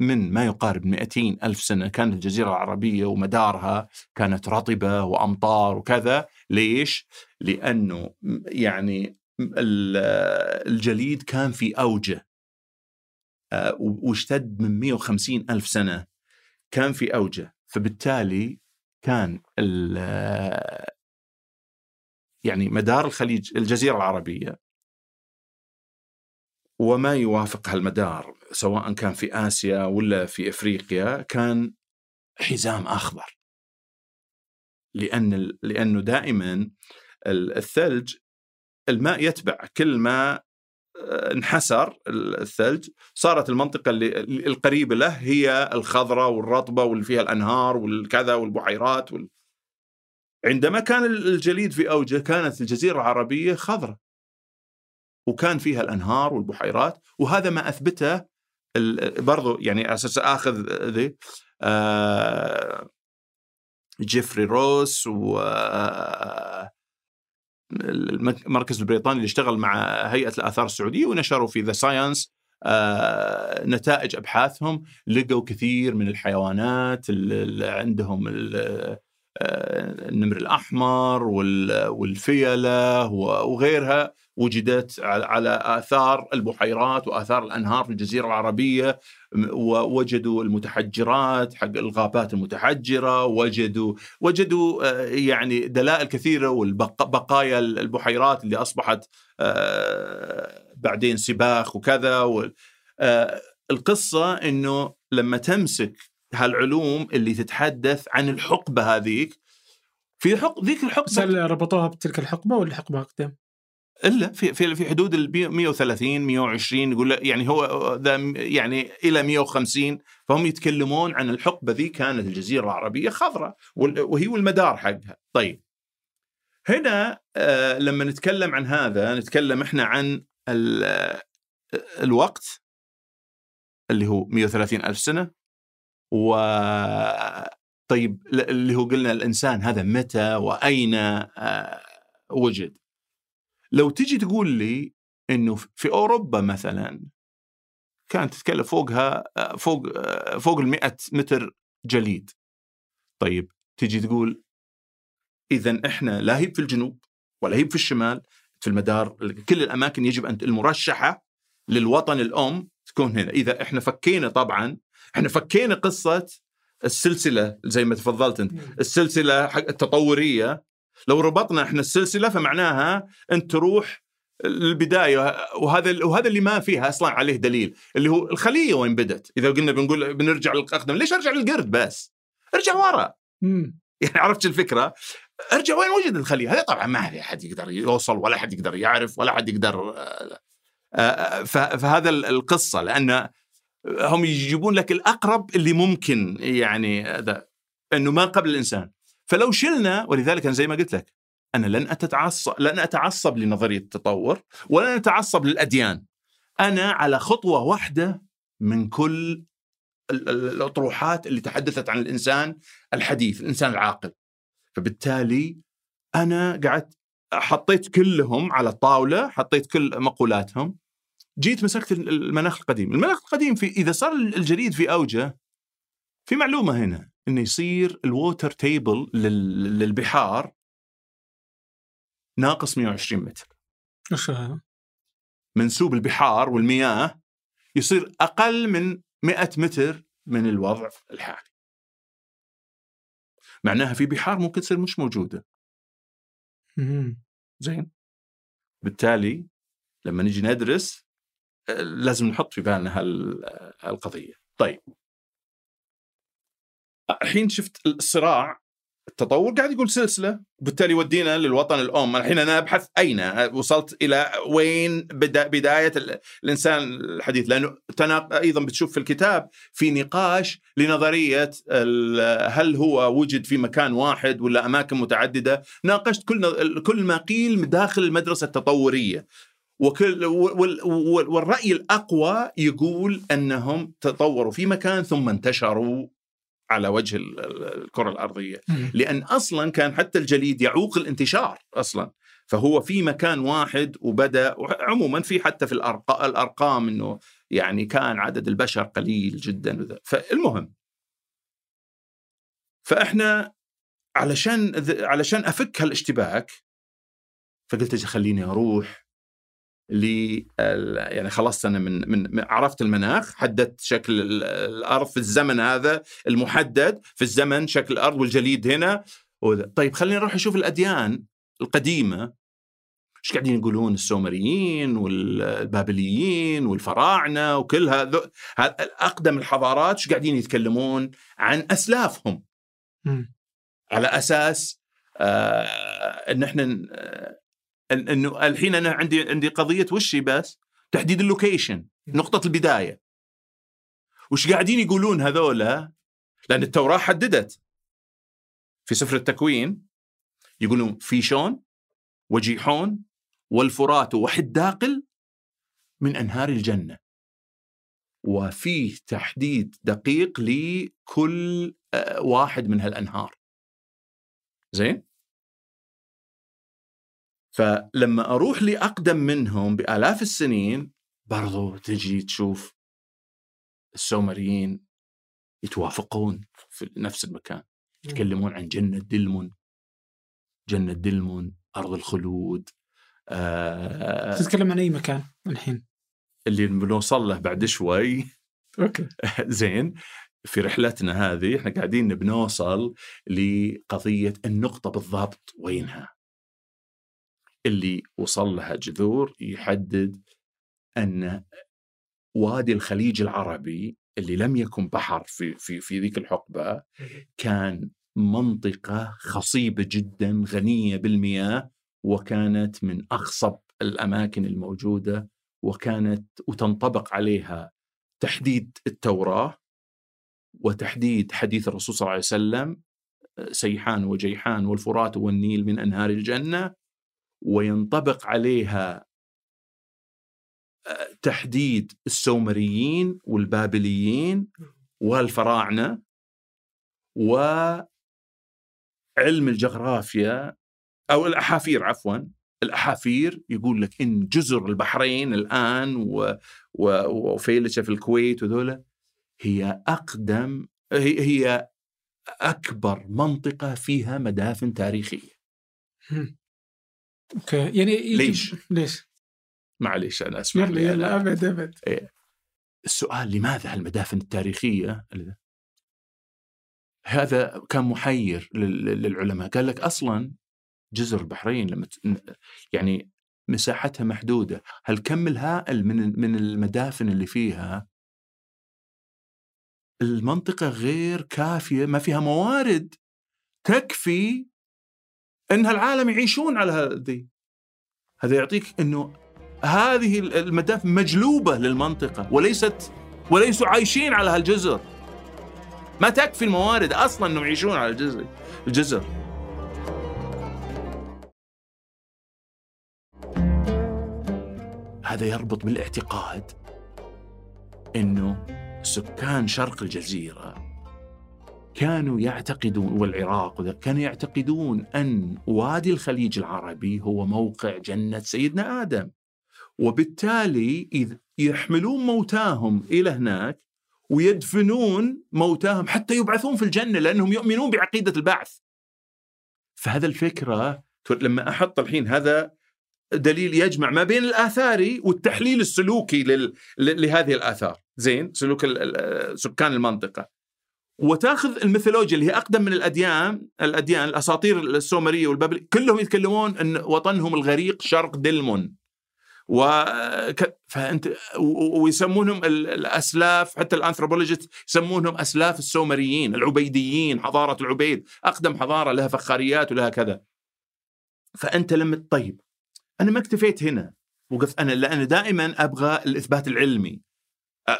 من ما يقارب مئتين ألف سنة كانت الجزيرة العربية ومدارها كانت رطبة وأمطار وكذا. ليش؟ لأنه يعني الجليد كان في أوجه، واشتد من مئة وخمسين ألف سنة كان في أوجه، فبالتالي كان يعني مدار الخليج الجزيرة العربية وما يوافق هالمدار سواء كان في آسيا ولا في إفريقيا كان حزام أخضر، لأن لأنه دائما الثلج الماء يتبع، كل ما انحسر الثلج صارت المنطقة اللي القريبة له هي الخضرة والرطبة واللي فيها الأنهار والكذا والبحيرات وال... عندما كان الجليد في أوجه كانت الجزيرة العربية خضرة وكان فيها الأنهار والبحيرات، وهذا ما أثبته برضو يعني أساس أخذ ذي آه جيفري روس والمركز البريطاني اللي اشتغل مع هيئة الآثار السعودية ونشروا في The Science آه نتائج أبحاثهم. لقوا كثير من الحيوانات اللي عندهم ال النمر الأحمر والفيلة وغيرها وجدت على آثار البحيرات وآثار الأنهار في الجزيرة العربية، ووجدوا المتحجرات حق الغابات المتحجرة، وجدوا وجدوا يعني دلائل كثيرة، والبقايا البحيرات اللي أصبحت بعدين سباخ وكذا. القصة إنه لما تمسك هالعلوم اللي تتحدث عن الحقبة هذيك، في حق ذيك الحقبة اللي ربطوها بتلك الحقبة ولا حقبة أقدم؟ إلا في في في حدود ال مية وثلاثين مية وعشرين يقول يعني هو ذا يعني إلى مية وخمسين، فهم يتكلمون عن الحقبة ذي كانت الجزيرة العربية خضراء وهي والمدار حقها. طيب هنا آه لما نتكلم عن هذا نتكلم إحنا عن الوقت اللي هو مية وثلاثين ألف سنة. و طيب اللي هو قلنا الإنسان هذا متى وأين آه وجد؟ لو تجي تقول لي إنه في أوروبا مثلا كانت تتكلم فوقها فوق فوق المئة متر جليد. طيب تجي تقول إذن إحنا لا هي في الجنوب ولا هي في الشمال، في المدار كل الأماكن يجب أن المرشحة للوطن الأم تكون هنا. إذا إحنا فكينا طبعا احنا فكينا قصة السلسلة زي ما تفضلت انت، السلسلة حق التطورية. لو ربطنا احنا السلسلة فمعناها انت تروح البداية، وهذا وهذا اللي ما فيها اصلا عليه دليل، اللي هو الخلية وين بدت. اذا قلنا بنقول بنرجع للأقدم، ليش ارجع للقرد بس؟ ارجع ورا يعني، عرفت الفكرة؟ ارجع وين وجد الخلية. هذا طبعا ما هذا احد يقدر يوصل ولا احد يقدر يعرف ولا احد يقدر. فهذا القصة لأن هم يجيبون لك الأقرب اللي ممكن يعني هذا أنه ما قبل الإنسان. فلو شلنا، ولذلك أنا زي ما قلت لك أنا لن أتعصب لن أتعصب لنظرية التطور ولا أتعصب للأديان، أنا على خطوة واحدة من كل الأطروحات اللي تحدثت عن الإنسان الحديث، الإنسان العاقل. فبالتالي أنا قعدت حطيت كلهم على الطاولة، حطيت كل مقولاتهم، جيت مسكت المناخ القديم. المناخ القديم في إذا صار الجليد في أوجه، في معلومة هنا إنه يصير الووتر تيبل للبحار ناقص مية وعشرين متر. إيش هذا؟ منسوب البحار والمياه يصير أقل من مئة متر من الوضع الحالي. معناها في بحار ممكن تصير مش موجودة. زين. بالتالي لما نجي ندرس لازم نحط في بالنا هالقضية. طيب الحين شفت الصراع التطور قاعد يقول سلسلة، وبالتالي ودينا للوطن الأم. الحين أنا أبحث أين وصلت، إلى وين بدأ بداية الإنسان الحديث، لأنه تناق أيضا بتشوف في الكتاب في نقاش لنظرية هل هو وجد في مكان واحد ولا أماكن متعددة. ناقشت كل كل ما قيل داخل المدرسة التطورية، وكل والرأي الأقوى يقول أنهم تطوروا في مكان ثم انتشروا على وجه الكرة الأرضية، لأن أصلاً كان حتى الجليد يعوق الانتشار أصلاً، فهو في مكان واحد وبدأ. عموماً في حتى في الأرقام إنه يعني كان عدد البشر قليل جداً. فالمهم فإحنا علشان علشان أفك هالاشتباك فقلت أجي خليني أروح لي يعني خلصت أنا من من عرفت المناخ، حددت شكل الأرض في الزمن هذا المحدد، في الزمن شكل الأرض والجليد هنا وده. طيب خلينا نروح نشوف الأديان القديمة إيش قاعدين يقولون السومريين والبابليين والفراعنة وكل هذا أقدم الحضارات إيش قاعدين يتكلمون عن أسلافهم م. على أساس آه إن إحنا آه إنه الحين أنا عندي عندي قضية وشي بس تحديد اللوكيشن، نقطة البداية، وش قاعدين يقولون هذولا. لأن التوراة حددت في سفر التكوين يقولون فيشون وجيحون والفرات وحداقل من أنهار الجنة، وفيه تحديد دقيق لكل واحد من هالأنهار. زين؟ فلما أروح لأقدم منهم بآلاف السنين برضو تجي تشوف السومريين يتوافقون في نفس المكان، يتكلمون عن جنة دلمون، جنة دلمون، أرض الخلود. آه تتكلم عن أي مكان الحين؟ اللي بنوصل له بعد شوي. أوكي. زين، في رحلتنا هذه إحنا قاعدين بنوصل لقضية النقطة بالضبط وينها، اللي وصل لها جذور يحدد أن وادي الخليج العربي اللي لم يكن بحر في في في ذيك الحقبة كان منطقة خصيبة جدا غنية بالمياه، وكانت من أخصب الأماكن الموجودة، وكانت وتنطبق عليها تحديد التوراة وتحديد حديث الرسول صلى الله عليه وسلم، سيحان وجيحان والفرات والنيل من أنهار الجنة، وينطبق عليها تحديد السومريين والبابليين والفراعنة. وعلم الجغرافيا أو الأحافير، عفواً الأحافير، يقول لك إن جزر البحرين الآن و... و... وفيلشة في الكويت وذولا هي أقدم، هي... هي أكبر منطقة فيها مدافن تاريخية. يعني ليش؟ ليش؟ معليش أنا أسمع لي أنا أبد أبد السؤال لماذا هالمدافن التاريخية؟ هذا كان محير للعلماء. قال لك أصلاً جزر البحرين لما يعني مساحتها محدودة، هالكم الهائل من من المدافن اللي فيها المنطقة غير كافية، ما فيها موارد تكفي إن هالعالم يعيشون على هذه. هذا يعطيك إنه هذه المدافن مجلوبة للمنطقة وليست وليسوا عايشين على هالجزر، ما تكفي الموارد أصلاً إنهم يعيشون على الجزر الجزر. هذا يربط بالاعتقاد أنه سكان شرق الجزيرة كانوا يعتقدون، والعراق كانوا يعتقدون أن وادي الخليج العربي هو موقع جنة سيدنا آدم، وبالتالي إذ يحملون موتاهم إلى هناك ويدفنون موتاهم حتى يبعثون في الجنة، لأنهم يؤمنون بعقيدة البعث. فهذا الفكرة لما أحط الحين هذا دليل يجمع ما بين الآثاري والتحليل السلوكي لل... لهذه الآثار. زين، سلوك ال... سكان المنطقة، وتأخذ الميثولوجيا اللي هي أقدم من الأديان الأديان الأساطير السومرية والبابل، كلهم يتكلمون أن وطنهم الغريق شرق دلمون، و... فأنت... و... ويسمونهم الأسلاف، حتى الأنثروبولوجيست يسمونهم أسلاف السومريين العبيديين، حضارة العبيد، أقدم حضارة لها فخاريات ولها كذا. فأنت لما طيب أنا ما اكتفيت هنا، وقفت أنا، لأن دائما أبغى الإثبات العلمي.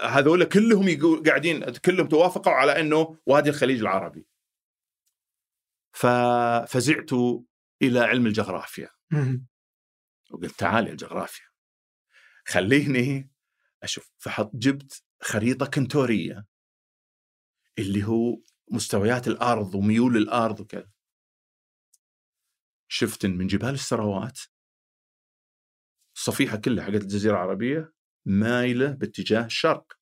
هذول كلهم يقول قاعدين كلهم توافقوا على أنه وادي الخليج العربي. ففزعت إلى علم الجغرافيا وقلت تعالي الجغرافيا خليني أشوف. فحط جبت خريطة كنتورية اللي هو مستويات الأرض وميول الأرض وكذا. شفت من جبال السروات الصفيحة كلها حقت الجزيرة العربية مايلة باتجاه الشرق،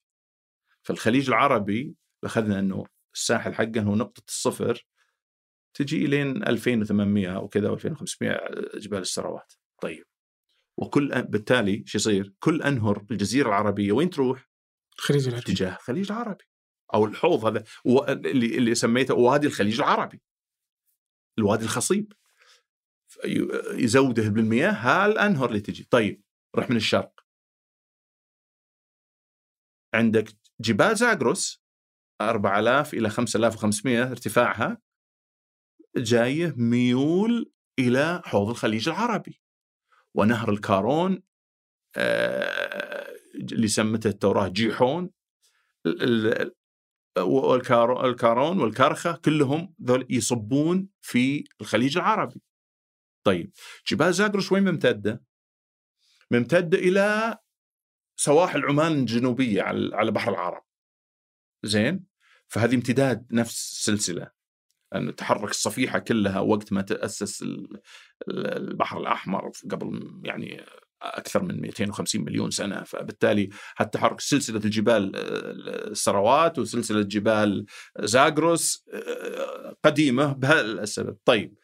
فالخليج العربي لأخذنا أنه الساحل حقه هو نقطة الصفر، تجي إلين ألفين وثمانمئة وكذا ألفين وخمسمئة جبال السروات. طيب، وكل أن... بالتالي شو يصير؟ كل أنهر الجزيرة العربية وين تروح؟ الخليج العربي، اتجاه الخليج العربي، أو الحوض هذا و... اللي... اللي سميته وادي الخليج العربي، الوادي الخصيب، يزوده بالمياه هالأنهر اللي تجي. طيب، رح من الشرق عندك جبال زاغروس أربعة آلاف إلى خمسة آلاف وخمسمئة ارتفاعها، جاية ميول إلى حوض الخليج العربي، ونهر الكارون آه اللي سمته التوراة جيحون، والكارون والكرخة كلهم ذول يصبون في الخليج العربي. طيب، جبال زاغروس وين ممتدة؟ ممتدة إلى سواحل عمان الجنوبية على بحر العرب، زين، فهذه امتداد نفس السلسلة، أن تحرك الصفيحة كلها وقت ما تأسس البحر الأحمر قبل يعني أكثر من مئتين وخمسين مليون سنة، فبالتالي حتى تحرك سلسلة الجبال السروات وسلسلة جبال زاغروس قديمة بهذا السبب. طيب،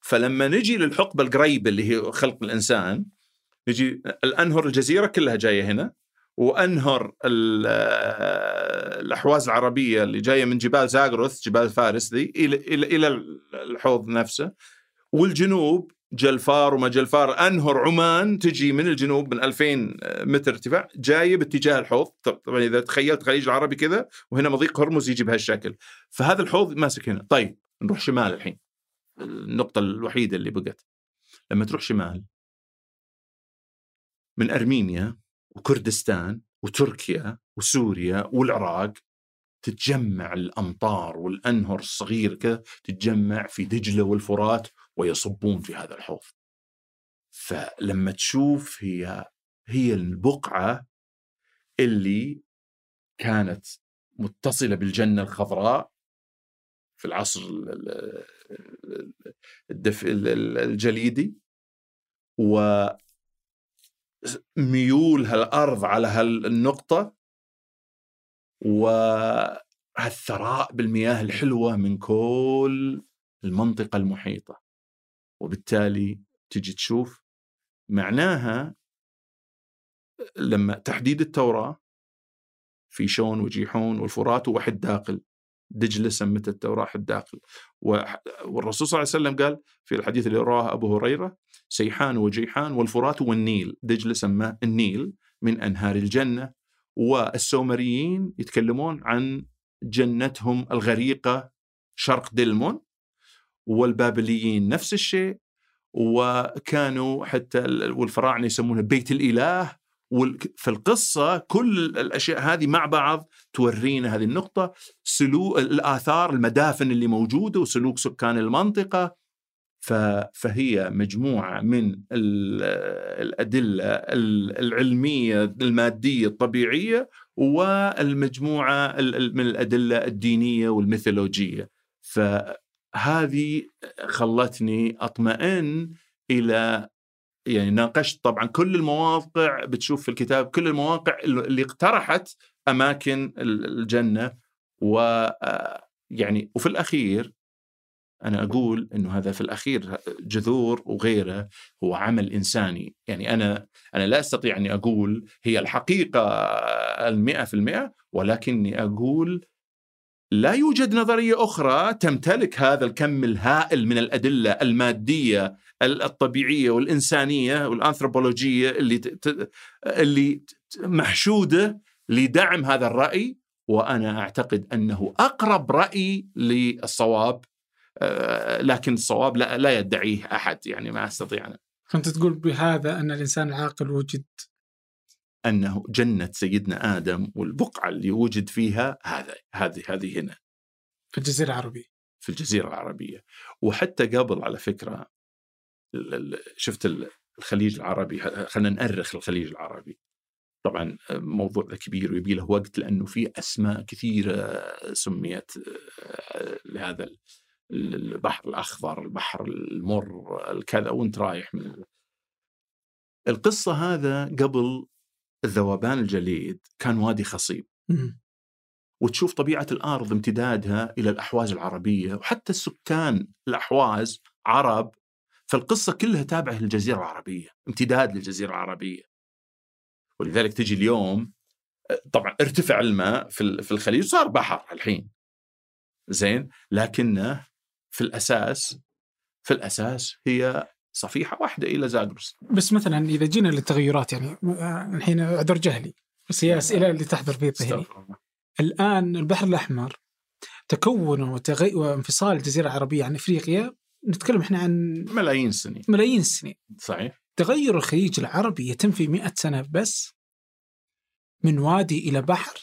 فلما نجي للحقبة القريبة اللي هي خلق الإنسان، نجي الأنهر الجزيرة كلها جاية هنا، وأنهر الأحواز العربية اللي جاية من جبال زاغروس جبال فارس دي إلى إلى الحوض نفسه، والجنوب جلفار وما جلفار، أنهر عمان تجي من الجنوب من ألفين متر ارتفاع جاية باتجاه الحوض. طبعا إذا تخيلت خليج العربي كذا وهنا مضيق هرمز يجي بهالشكل، فهذا الحوض ماسك هنا. طيب نروح شمال الحين، النقطة الوحيدة اللي بقت. لما تروح شمال من أرمينيا وكردستان وتركيا وسوريا والعراق تتجمع الأمطار والأنهر الصغيرة كذا تتجمع في دجلة والفرات ويصبون في هذا الحوض. فلما تشوف هي هي البقعة اللي كانت متصلة بالجنة الخضراء في العصر الدفء الجليدي، وميول هالأرض على هالنقطة، وهالثراء بالمياه الحلوة من كل المنطقة المحيطة، وبالتالي تجي تشوف معناها لما تحديد التوراة في شون وجيحون والفرات وواحد داقل، دجلة سمت التوراة حد داخل. والرسول صلى الله عليه وسلم قال في الحديث اللي رواه أبو هريرة: سيحان وجيحان والفرات والنيل. دجلة سماه النيل من أنهار الجنة. والسومريين يتكلمون عن جنتهم الغريقة شرق دلمون، والبابليين نفس الشيء، وكانوا حتى والفراعنة يسمونه بيت الإله. في القصة كل الأشياء هذه مع بعض تورينا هذه النقطة، سلوك الآثار المدافن اللي موجودة وسلوك سكان المنطقة. فهي مجموعة من الأدلة العلمية المادية الطبيعية والمجموعة من الأدلة الدينية والميثولوجية. فهذه خلتني أطمئن إلى، يعني ناقشت طبعا كل المواقع، بتشوف في الكتاب كل المواقع اللي اقترحت أماكن الجنة، ويعني وفي الأخير أنا أقول أنه هذا في الأخير جذور وغيره هو عمل إنساني. يعني أنا أنا لا أستطيع أني أقول هي الحقيقة المئة في المئة، ولكني أقول لا يوجد نظرية أخرى تمتلك هذا الكم الهائل من الأدلة المادية الطبيعية والإنسانية والأنثروبولوجية اللي ت... اللي محشودة لدعم هذا الرأي. وأنا أعتقد أنه أقرب رأي للصواب، لكن الصواب لا, لا يدعيه أحد، يعني ما أستطيع أنا. كنت تقول بهذا أن الإنسان العاقل وجد أنه جنة سيدنا آدم والبقعة اللي وجد فيها هذا هذه هذه هنا في الجزيرة العربية في الجزيرة العربية. وحتى قبل، على فكرة، شفت الخليج العربي، خلنا نأرخ الخليج العربي، طبعا موضوع كبير ويبي له وقت، لأنه فيه أسماء كثيرة سميت لهذا البحر الأخضر، البحر المر، الكذا، وانت رايح من القصة. هذا قبل الذوبان الجليد كان وادي خصيب، وتشوف طبيعة الأرض امتدادها إلى الأحواز العربية، وحتى السكان الأحواز عرب، فالقصة كلها تابعة للجزيرة العربية، امتداد للجزيرة العربية. ولذلك تجي اليوم طبعا ارتفع الماء في الخليج صار بحر الحين، زين، لكنه في الأساس في الأساس هي صفيحة واحدة إلى زاغروس. بس مثلا إذا جينا للتغيرات، يعني الحين عذر جهلي بس هي أسئلة اللي تحضر في ذهني. الآن البحر الأحمر تكون وتغي... وانفصال الجزيرة العربية عن إفريقيا، نتكلم إحنا عن ملايين سنين ملايين سنين صحيح. تغير الخليج العربي يتم في مئة سنة بس، من وادي إلى بحر.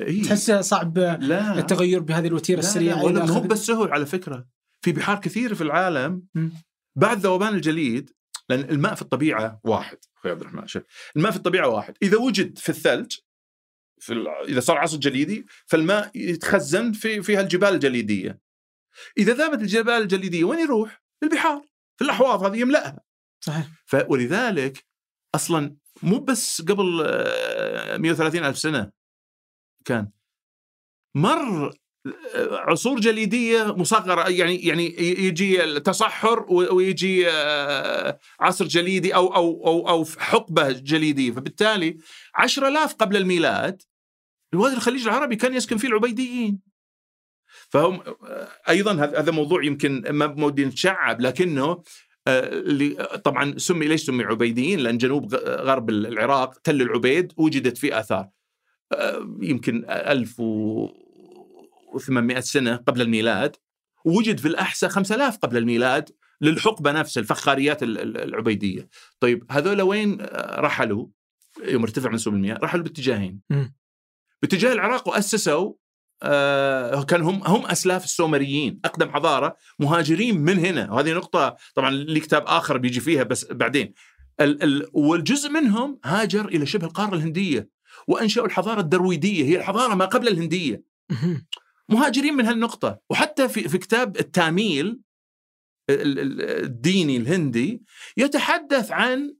إيه؟ تحس صعب لا. التغير بهذه الوتيرة السريعة ولا مو بالسهل. على فكرة في بحار كثير في العالم م. بعد ذوبان الجليد، لأن الماء في الطبيعة واحد، أخي عبد الرحمن. الماء في الطبيعة واحد، إذا وجد في الثلج في ال... إذا صار عصر جليدي فالماء يتخزن في في هالجبال الجليدية. إذا ذابت الجبال الجليدية وين يروح؟ للبحار، في الأحواض هذه يملأها. صحيح. ف... ولذلك أصلا مو بس قبل مئة وثلاثين ألف سنة كان مر عصور جليدية مصغرة، يعني يعني يجي التصحر ويجي عصر جليدي أو أو أو أو حقبة جليدية. فبالتالي عشرة آلاف قبل الميلاد الوادي الخليج العربي كان يسكن فيه العبيديين. فهم أيضا هذا موضوع يمكن ما بمودين شعب، لكنه اللي طبعا سمي ليش سمي عبيديين؟ لأن جنوب غرب العراق تل العبيد وجدت فيه آثار يمكن ألف و ثمانمائة سنة قبل الميلاد، وجد في الأحساء خمسة آلاف قبل الميلاد للحقبة نفسها الفخاريات العبيدية. طيب هذول وين رحلوا يوم ارتفع منسوب المياه؟ رحلوا باتجاهين، باتجاه العراق وأسسوا آه كان هم هم أسلاف السومريين، أقدم حضارة مهاجرين من هنا، وهذه نقطة طبعا لي كتاب آخر بيجي فيها بس بعدين. ال- ال- والجزء منهم هاجر إلى شبه القارة الهندية وأنشأوا الحضارة الدرويدية، هي الحضارة ما قبل الهندية. مهاجرين من هالنقطة. وحتى في في كتاب التاميل الديني الهندي يتحدث عن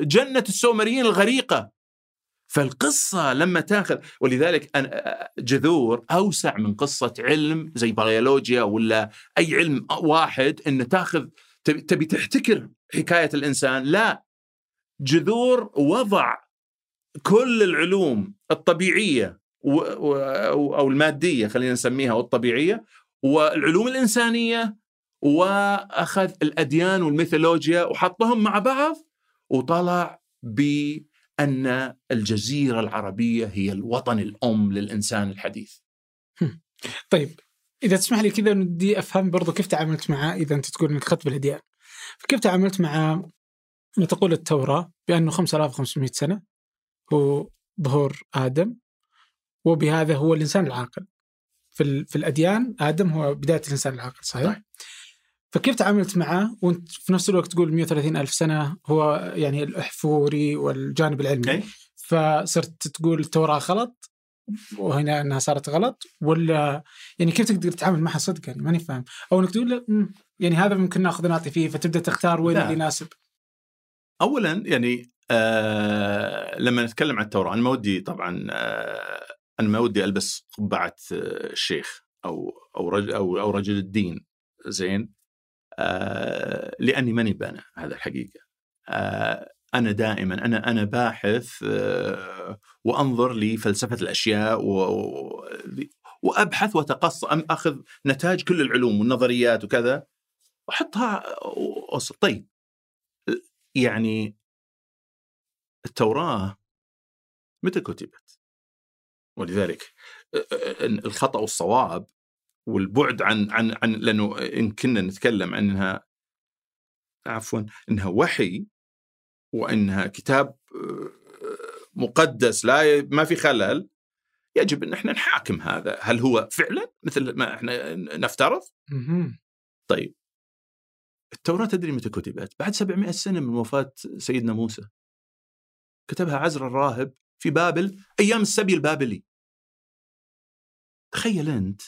جنة السومريين الغريقة. فالقصة لما تاخذ، ولذلك جذور أوسع من قصة علم زي باريولوجيا ولا أي علم واحد إنه تاخذ تبي تحتكر حكاية الإنسان. لا، جذور وضع كل العلوم الطبيعية أو المادية خلينا نسميها والطبيعية والعلوم الإنسانية، وأخذ الأديان والميثولوجيا وحطهم مع بعض، وطلع بأن الجزيرة العربية هي الوطن الأم للإنسان الحديث. طيب إذا تسمح لي كذا ندي أفهم برضو كيف تعاملت مع، إذا أنت تقول أنك خط بالأديان، كيف تعاملت مع تقول التوراة بأنه خمسة آلاف وخمسمائة سنة هو ظهور آدم وبهذا هو الإنسان العاقل؟ في في الأديان آدم هو بداية الإنسان العاقل، صحيح؟ طيب. فكيف تعاملت معه وأنت في نفس الوقت تقول مئة وثلاثين ألف سنة هو يعني الأحفوري والجانب العلمي؟ okay. فصرت تقول التوراة غلط وهنا أنها صارت غلط، ولا يعني كيف تقدر تتعامل معها صدقاً؟ يعني ماني فاهم، أو إنك تقول يعني هذا ممكن نأخذ نعطي فيه فتبدأ تختار وين اللي يناسب. أولاً يعني آه لما نتكلم عن التوراة أنا ما ودي طبعاً آه أنا ما ودي ألبس قبعة الشيخ أو أو رجل أو أو رجل الدين، زين؟ آه لأني ماني بأنا، هذا الحقيقة. آه أنا دائما أنا أنا باحث آه وأنظر لفلسفة الأشياء و وأبحث وتقص أخذ نتاج كل العلوم والنظريات وكذا وأحطها وأصل. طيب يعني التوراة متى كتبت؟ ولذلك الخطأ والصواب والبعد عن عن عن لأنه إن كنا نتكلم أنها عفوا أنها وحي وأنها كتاب مقدس لا ما في خلل، يجب أن احنا نحاكم هذا، هل هو فعلا مثل ما احنا نفترض؟ طيب التوراة تدري متى كتبت؟ بعد سبعمائة سنة من وفاة سيدنا موسى. كتبها عزرا الراهب في بابل أيام السبي البابلي. تخيل أنت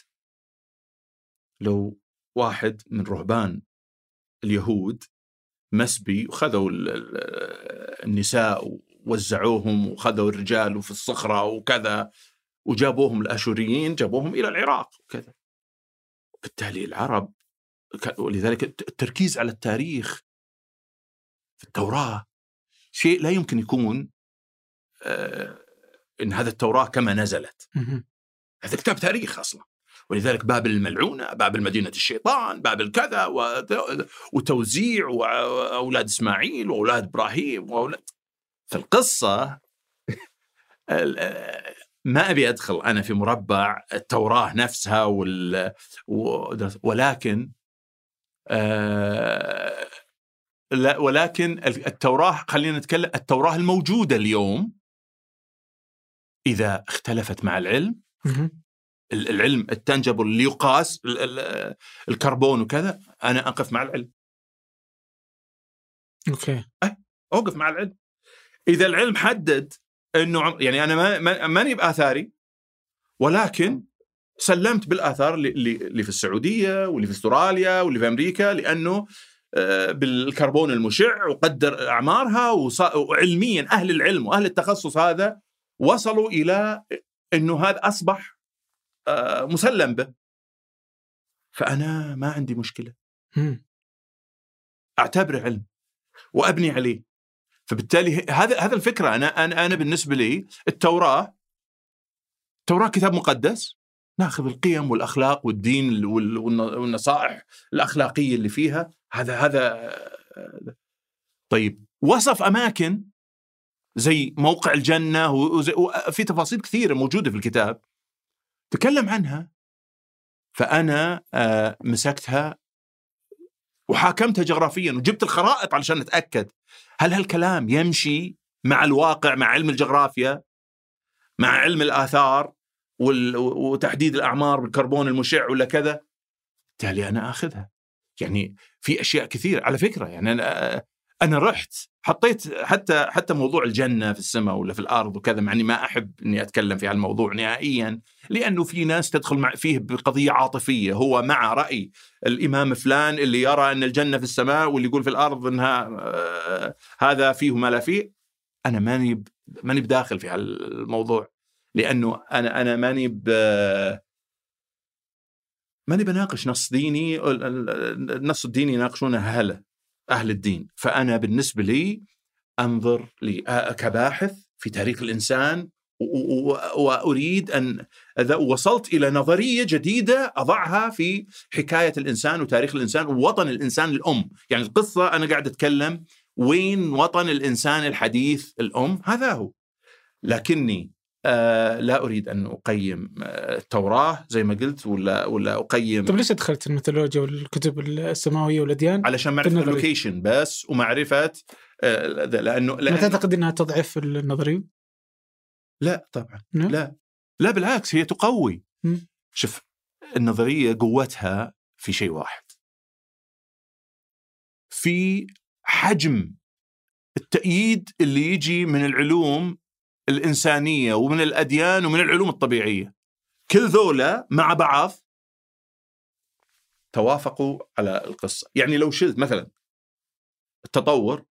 لو واحد من رهبان اليهود مسبي وخذوا النساء ووزعوهم وخذوا الرجال وفي الصخرة وكذا وجابوهم الأشوريين جابوهم إلى العراق وكذا. بالتالي العرب، ولذلك التركيز على التاريخ في التوراة شيء لا يمكن يكون إن هذا التوراة كما نزلت، هذا كتاب تاريخ أصلا. ولذلك بابل الملعونة، بابل مدينة الشيطان، بابل كذا وتوزيع وأولاد إسماعيل وأولاد إبراهيم وأولاد. فالقصة ما أبي أدخل أنا في مربع التوراة نفسها وال... ولكن لا ولكن التوراة خلينا نتكلم التوراة الموجودة اليوم إذا اختلفت مع العلم العلم التنجب اللي يقاس الكربون وكذا، أنا أقف مع العلم. أوكي. أه؟ أوقف مع العلم. إذا العلم حدد أنه يعني أنا ما ماني بآثاري، ولكن سلمت بالآثار اللي اللي في السعودية واللي في أستراليا واللي في أمريكا، لأنه بالكربون المشع وقدر أعمارها، وعلميا أهل العلم وأهل التخصص هذا وصلوا إلى أنه هذا أصبح مسلم به. فأنا ما عندي مشكلة أعتبره علم وأبني عليه. فبالتالي هذا هذا الفكرة. أنا أنا أنا بالنسبة لي التوراة التوراة كتاب مقدس، ناخذ القيم والأخلاق والدين والنصائح الأخلاقية اللي فيها. هذا هذا طيب. وصف أماكن زي موقع الجنة وفي تفاصيل كثيرة موجودة في الكتاب تكلم عنها، فأنا مسكتها وحاكمتها جغرافيا وجبت الخرائط علشان أتأكد هل هالكلام يمشي مع الواقع، مع علم الجغرافيا، مع علم الآثار وتحديد الأعمار بالكربون المشع ولا كذا. بالتالي أنا أخذها. يعني في أشياء كثيرة على فكرة. يعني أنا أنا رحت حطيت حتى حتى موضوع الجنة في السماء ولا في الأرض وكذا، مع إني ما أحب إني أتكلم في هالموضوع نهائيا، لأنه في ناس تدخل مع فيه بقضية عاطفية، هو مع رأي الإمام فلان اللي يرى أن الجنة في السماء واللي يقول في الأرض إنها آه هذا فيه ما لا فيه. أنا ماني ماني بداخل في هالموضوع، لأنه أنا أنا ماني ب ماني بناقش نص ديني. النص الديني يناقشونه هلا أهل الدين، فأنا بالنسبة لي أنظر لي كباحث في تاريخ الإنسان، وأريد أن إذا وصلت إلى نظرية جديدة أضعها في حكاية الإنسان وتاريخ الإنسان ووطن الإنسان الأم. يعني القصة أنا قاعد أتكلم وين وطن الإنسان الحديث الأم، هذا هو. لكني آه لا أريد أن أقيم التوراة زي ما قلت، ولا ولا أقيم. طب ليش دخلت الميثولوجيا والكتب السماوية والأديان؟ علشان معرفة اللوكيشن بس ومعرفة آه لأنه, لأنه ما تعتقد أنها تضعف النظرية؟ لا طبعا م? لا لا بالعكس، هي تقوي. م? شوف النظرية قوتها في شيء واحد، في حجم التأييد اللي يجي من العلوم الإنسانية ومن الأديان ومن العلوم الطبيعية. كل ذولا مع بعض توافقوا على القصة. يعني لو شلت مثلا التطور،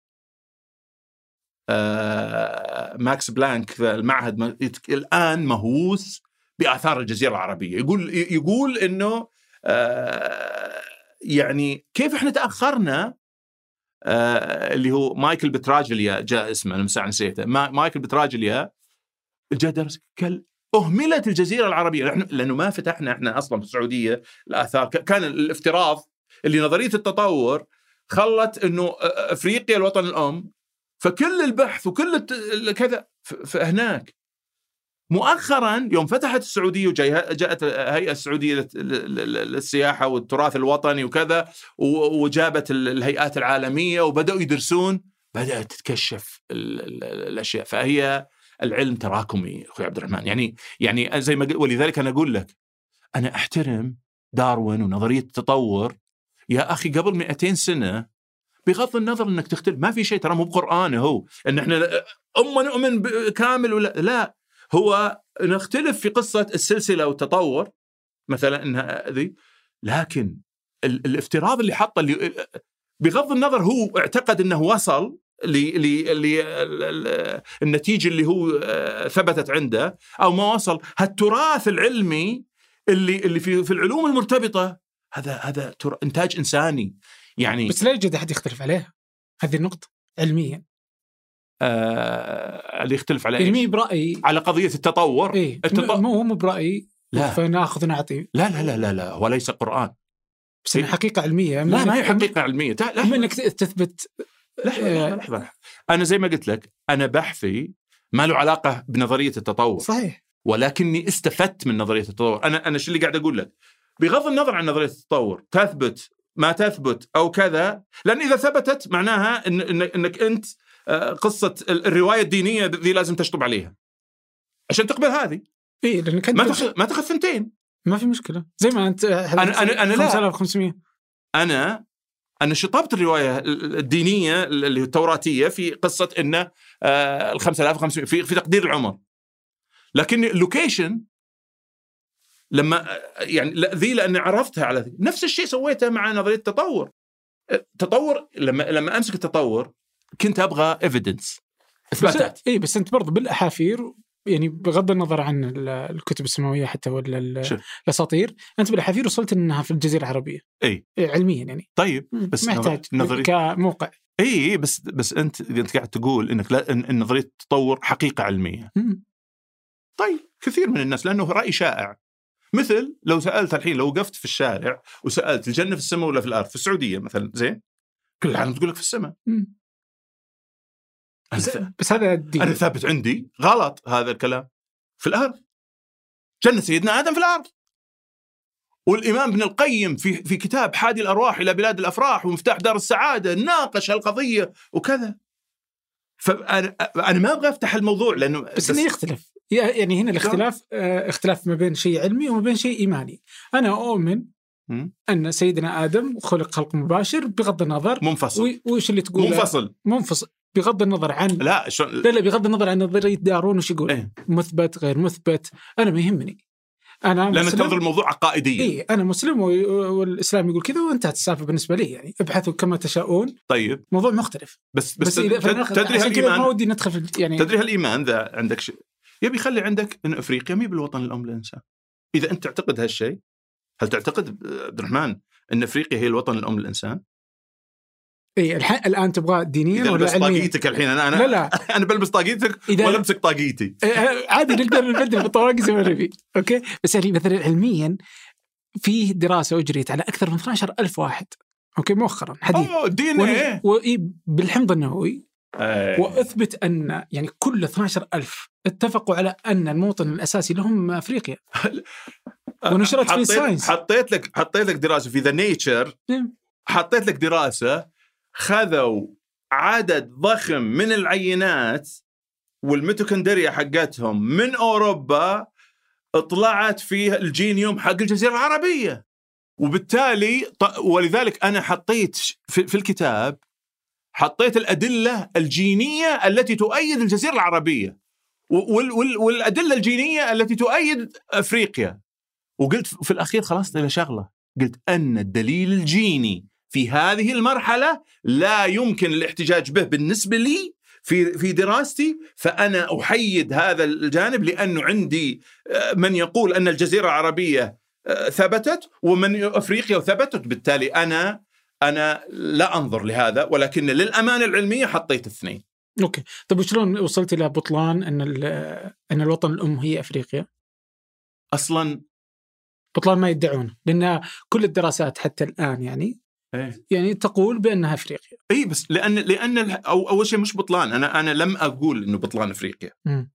آه ماكس بلانك المعهد الآن مهووس بآثار الجزيرة العربية، يقول يقول إنه آه يعني كيف إحنا تأخرنا. آه اللي هو مايكل بتراجليا، جاء اسمه أنا مساعة نسيته، ما مايكل بتراجليا جاء درس قال أهملت الجزيرة العربية لأنه ما فتحنا إحنا أصلا في السعودية الآثار. كان الافتراض اللي نظرية التطور خلت إنه أفريقيا الوطن الأم، فكل البحث وكل كذا فهناك. مؤخرا يوم فتحت السعودية وجاءت الهيئة السعودية للسياحة والتراث الوطني وكذا، وجابت الهيئات العالمية وبدأوا يدرسون، بدأت تتكشف الأشياء. فهي العلم تراكمي أخوي عبد الرحمن. يعني يعني زي ما، ولذلك أنا أقول لك أنا أحترم داروين ونظرية التطور يا أخي قبل مئتين سنة، بغض النظر أنك تختلف ما في شيء، ترى مو بقرآن هو أن إحنا أما نؤمن كامل ولا لا. هو نختلف في قصة السلسلة والتطور مثلا إنها ذي، لكن الافتراض اللي حطه اللي بغض النظر هو اعتقد إنه وصل للنتيجة اللي هو ثبتت عنده أو ما وصل. هالتراث العلمي اللي اللي في في العلوم المرتبطة هذا هذا إنتاج إنساني. يعني بس لا يوجد أحد يختلف عليها هذه النقطة علميا. آه... اللي يختلف على إيه؟ برأيي على قضية التطور إيه؟ التطور مو مو برأيي، فنأخذ نعطي لا لا لا لا لا هو ليس قرآن بس إيه؟ حقيقة علمية. لا ما هي حقيقة علمية. تعال لحظة إنك تثبت. لحظة لحظة أنا زي ما قلت لك أنا بحثي ما له علاقة بنظرية التطور صحيح، ولكني استفدت من نظرية التطور. أنا أنا شو اللي قاعد أقول لك، بغض النظر عن نظرية التطور تثبت ما تثبت أو كذا، لأن إذا ثبتت معناها إن إنك, إنك أنت قصة الرواية الدينية ذي لازم تشطب عليها عشان تقبل هذه. إيه لأن كنت ما تاخذ ما تاخذ ثنتين ما في مشكلة. زي ما أنت أنا أنا أنا لا خمسة آلاف وخمسمية أنا أن شطابة الرواية الدينية التوراتية في قصة إنه الخمسة آلاف وخمسمائة في في تقدير العمر، لكن لوكيشن لما يعني ذي لأن عرفتها على ذي. نفس الشيء سويته مع نظرية التطور. التطور لما لما أمسك التطور كنت أبغى إفيدنس، إثباتات. إيه بس أنت برضو بالأحافير يعني بغض النظر عن الكتب السماوية حتى ولا الأساطير، أنت بالأحافير وصلت إنها في الجزيرة العربية. أي علميا يعني. طيب بس محتاج نظري كموقع. أي بس بس أنت أنت قاعد تقول إنك لا إن نظرية التطور حقيقة علمية. م. طيب كثير من الناس لأنه رأي شائع. مثل لو سألت الحين لو وقفت في الشارع وسألت الجنة في السماء ولا في الأرض في السعودية مثلا، زين كل العالم تقول لك في السماء. بس, بس هذا أنا ثابت عندي غلط هذا الكلام. في الأرض جنة سيدنا آدم في الأرض، والإمام ابن القيم في في كتاب حادي الأرواح إلى بلاد الأفراح ومفتاح دار السعادة ناقش هالقضية وكذا. فأنا أنا ما أبغى أفتح الموضوع لأنه بس, بس إنه يختلف. يعني هنا الاختلاف اختلاف ما بين شيء علمي وما بين شيء إيماني. أنا أؤمن أن سيدنا آدم خلق خلق مباشر بغض النظر منفصل. وإيش اللي تقوله منفصل منفصل بغض النظر عن لا شو... لا, لا بغض النظر عن نظرية داروين وش يقول إيه؟ مثبت غير مثبت أنا ما يهمني. أنا لما تنظر الموضوع عقائديا إيه أنا مسلم والإسلام يقول كذا وانتهت السالفة بالنسبة لي. يعني ابحثوا كما تشاؤون. طيب موضوع مختلف بس بس, بس تد... تدري هالإيمان ما ودي ندخل يعني تدري هالإيمان ذا عندك شيء يبي يخلي عندك إن أفريقيا مي بالوطن الأم للإنسان. إذا أنت تعتقد هالشيء هل تعتقد عبد الرحمن أن أفريقيا هي الوطن الأم للإنسان؟ إيه الحين الآن تبغى دينيا ولا علميا؟ طاقيتك الحين أنا أنا لا لا. أنا بلبس طاقيتك ولبسك طاقيتي عادي نقدر نبدل بالطواقي زي ما نبي. أوكي بس يعني مثلا علميا فيه دراسة أجريت على أكثر من اثنا عشر ألف واحد أوكي مؤخرا حديث دي إن إيه بالحمض النووي أيه. وأثبت أن يعني كل اثنا عشر ألف اتفقوا على أن الموطن الأساسي لهم أفريقيا ونشرت في الساينس. حطيت لك حطيت لك دراسة في The Nature. حطيت لك دراسة خذوا عدد ضخم من العينات والميتوكندريا حقتهم من أوروبا طلعت فيه الجينيوم حق الجزيرة العربية، وبالتالي ولذلك أنا حطيت في, في الكتاب حطيت الأدلة الجينية التي تؤيد الجزيرة العربية وال وال والأدلة الجينية التي تؤيد أفريقيا، وقلت في الأخير خلاص إلى شغلة قلت أن الدليل الجيني في هذه المرحلة لا يمكن الاحتجاج به بالنسبة لي في في دراستي، فأنا أحيد هذا الجانب لأنه عندي من يقول أن الجزيرة العربية ثبتت ومن أفريقيا وثبتت، بالتالي أنا أنا لا أنظر لهذا، ولكن للأمانة العلمية حطيت الاثنين. أوكي طب وشلون وصلت إلى بطلان أن أن الوطن الأم هي أفريقيا؟ أصلا بطلان ما يدعون لأن كل الدراسات حتى الآن يعني إيه؟ يعني تقول بأنها أفريقيا. إيه بس لأن لأن أو أول شيء مش بطلان. أنا أنا لم أقول إنه بطلان أفريقيا. م.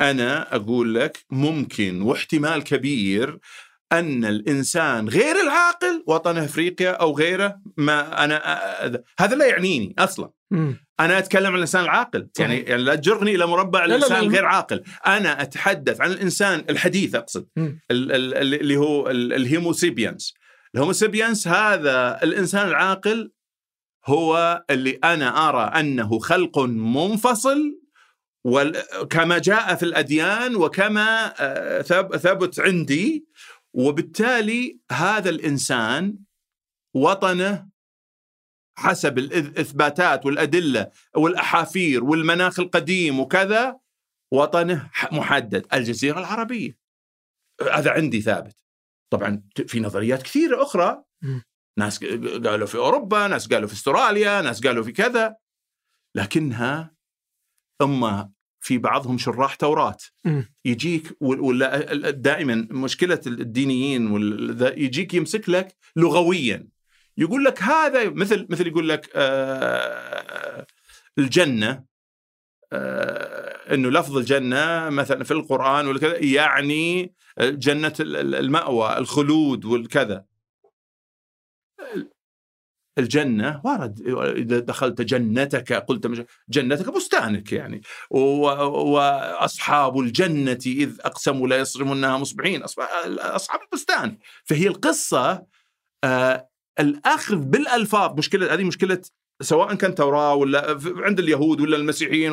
أنا أقول لك ممكن واحتمال كبير أن الإنسان غير العاقل وطنه أفريقيا أو غيره. ما أنا أ... هذا لا يعنيني أصلا. م. أنا أتكلم عن الإنسان العاقل يعني, يعني لا تجرني إلى مربع الإنسان غير عاقل. أنا أتحدث عن الإنسان الحديث أقصد ال- ال- اللي هو ال- الهوموسابينس. الهوموسابينس هذا الإنسان العاقل هو اللي أنا أرى أنه خلق منفصل وكما جاء في الأديان وكما ثبت عندي، وبالتالي هذا الإنسان وطنه حسب الإثباتات والأدلة والأحافير والمناخ القديم وكذا وطنه محدد الجزيرة العربية. هذا عندي ثابت. طبعا في نظريات كثيرة أخرى م. ناس قالوا في أوروبا، ناس قالوا في استراليا، ناس قالوا في كذا، لكنها أما في بعضهم شراح توراة م. يجيك ولا دائما مشكلة الدينيين ولا يجيك يمسك لك لغويا يقول لك هذا مثل مثل يقول لك آه الجنة آه إنه لفظ الجنة مثلا في القرآن والكذا يعني جنة المأوى الخلود والكذا. الجنة ورد إذا دخلت جنتك قلت جنتك بستانك يعني وأصحاب الجنة إذ أقسموا لا يصرمونها مصبحين أصحاب البستان. فهي القصة آه الأخذ بالألفاظ. مشكلة هذه مشكلة سواء كان توراة ولا عند اليهود ولا المسيحيين،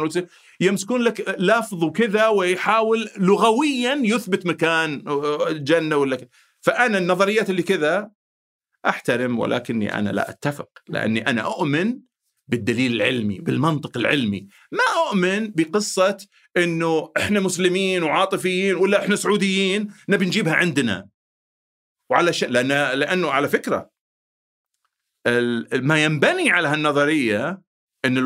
يمسكون لك لفظ وكذا ويحاول لغويا يثبت مكان جنة ولا كذا. فأنا النظريات اللي كذا أحترم، ولكني أنا لا أتفق، لأني أنا أؤمن بالدليل العلمي بالمنطق العلمي، ما أؤمن بقصة إنه إحنا مسلمين وعاطفيين ولا إحنا سعوديين نبي نجيبها عندنا وعلى شيء. لأن لأنه على فكرة ما ينبني على هالنظرية إن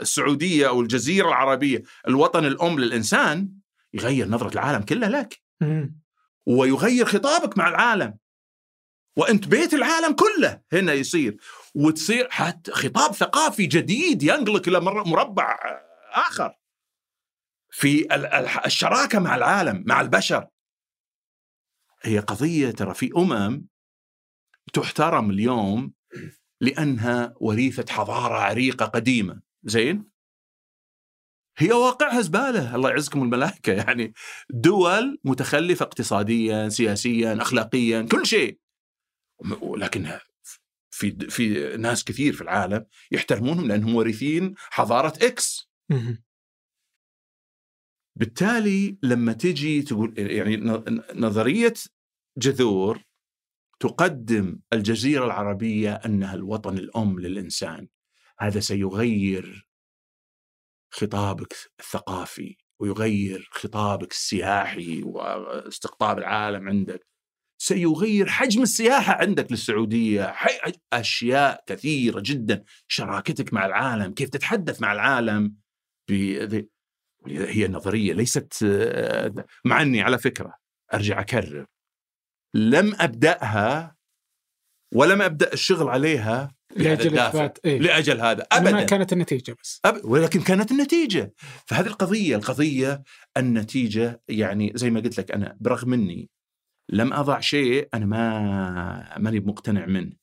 السعودية أو الجزيرة العربية الوطن الأم للإنسان يغير نظرة العالم كله لك، ويغير خطابك مع العالم، وأنت بيت العالم كله هنا يصير، وتصير حتى خطاب ثقافي جديد ينقلك إلى مربع آخر في الشراكة مع العالم مع البشر. هي قضية ترى في أمم تحترم اليوم لأنها وريثة حضارة عريقة قديمة، زين؟ هي واقعها زبالة، الله يعزكم الملائكة، يعني دول متخلفة اقتصاديا سياسيا أخلاقيا كل شيء، ولكنها في في ناس كثير في العالم يحترمونهم لأنهم ورثين حضارة إكس. بالتالي لما تجي تقول يعني نظرية جذور تقدم الجزيرة العربية أنها الوطن الأم للإنسان، هذا سيغير خطابك الثقافي ويغير خطابك السياحي واستقطاب العالم عندك، سيغير حجم السياحة عندك للسعودية، أشياء كثيرة جدا، شراكتك مع العالم، كيف تتحدث مع العالم. هي نظرية ليست، مع أني على فكرة أرجع أكرر لم أبدأها ولم أبدأ الشغل عليها لأجل, إيه؟ لأجل هذا أبدا، ما كانت النتيجة بس أب... ولكن كانت النتيجة. فهذه القضية القضية النتيجة، يعني زي ما قلت لك أنا برغم أني لم أضع شيء أنا ما ماني مقتنع منه،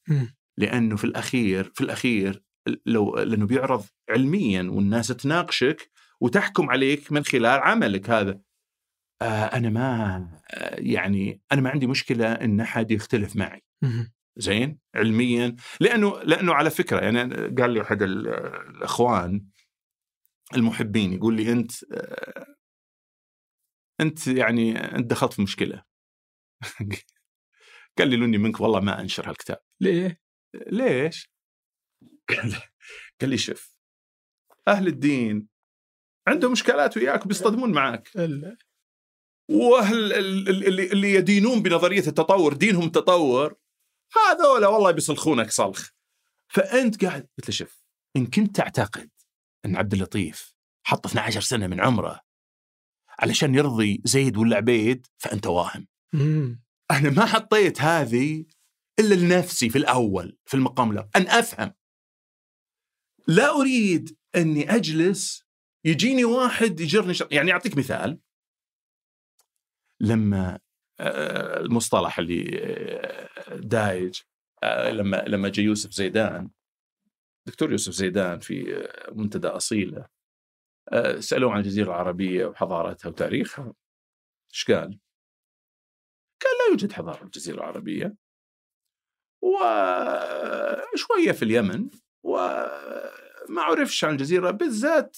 لأنه في الأخير في الأخير لو لأنه بيعرض علميا والناس تناقشك وتحكم عليك من خلال عملك هذا. آه أنا ما يعني أنا ما عندي مشكلة إن أحد يختلف معي، زين، علميا، لأنه لأنه على فكرة يعني قال لي أحد الأخوان المحبين يقول لي أنت أنت يعني أنت دخلت في مشكلة. قال لي لوني منك والله ما أنشر هالكتاب. ليه؟ ليش؟ قال لي شوف، أهل الدين عندهم مشكلات وياك بيصطدمون معك، وأهل اللي, اللي يدينون بنظرية التطور دينهم التطور هذول والله بيصلخونك صلخ. فأنت قاعد. قلت له شوف، إن كنت تعتقد أن عبد اللطيف حط اثنتي عشرة سنة من عمره علشان يرضي زيد ولا عبيد فأنت واهم. أنا ما حطيت هذه إلا لنفسي في الأول في المقام الأول أن أفهم. لا أريد أني أجلس يجيني واحد يجرني شر... يعني أعطيك مثال. لما المصطلح اللي دايج لما لما جاء يوسف زيدان، دكتور يوسف زيدان في منتدى أصيلة، سألوه عن الجزيرة العربية وحضارتها وتاريخها، إيش قال؟ كان لا يوجد حضارة الجزيرة العربية، وشوية في اليمن، وما عرفش عن الجزيرة بالذات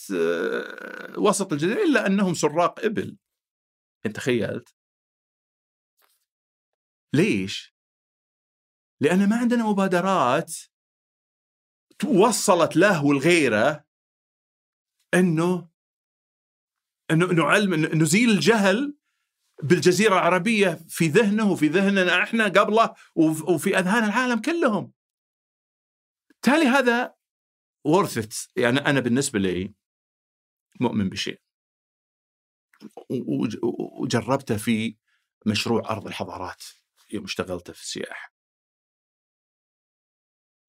وسط الجزيرة إلا أنهم سراق إبل. أنت تخيلت ليش؟ لأن ما عندنا مبادرات توصلت له والغيرة أنه أنه علم نزيل الجهل بالجزيرة العربية في ذهنه وفي ذهننا احنا قبله وفي أذهان العالم كلهم. تالي هذا worth it. يعني أنا بالنسبة لي مؤمن بشيء وجربته في مشروع أرض الحضارات يوم اشتغلته في السياحة.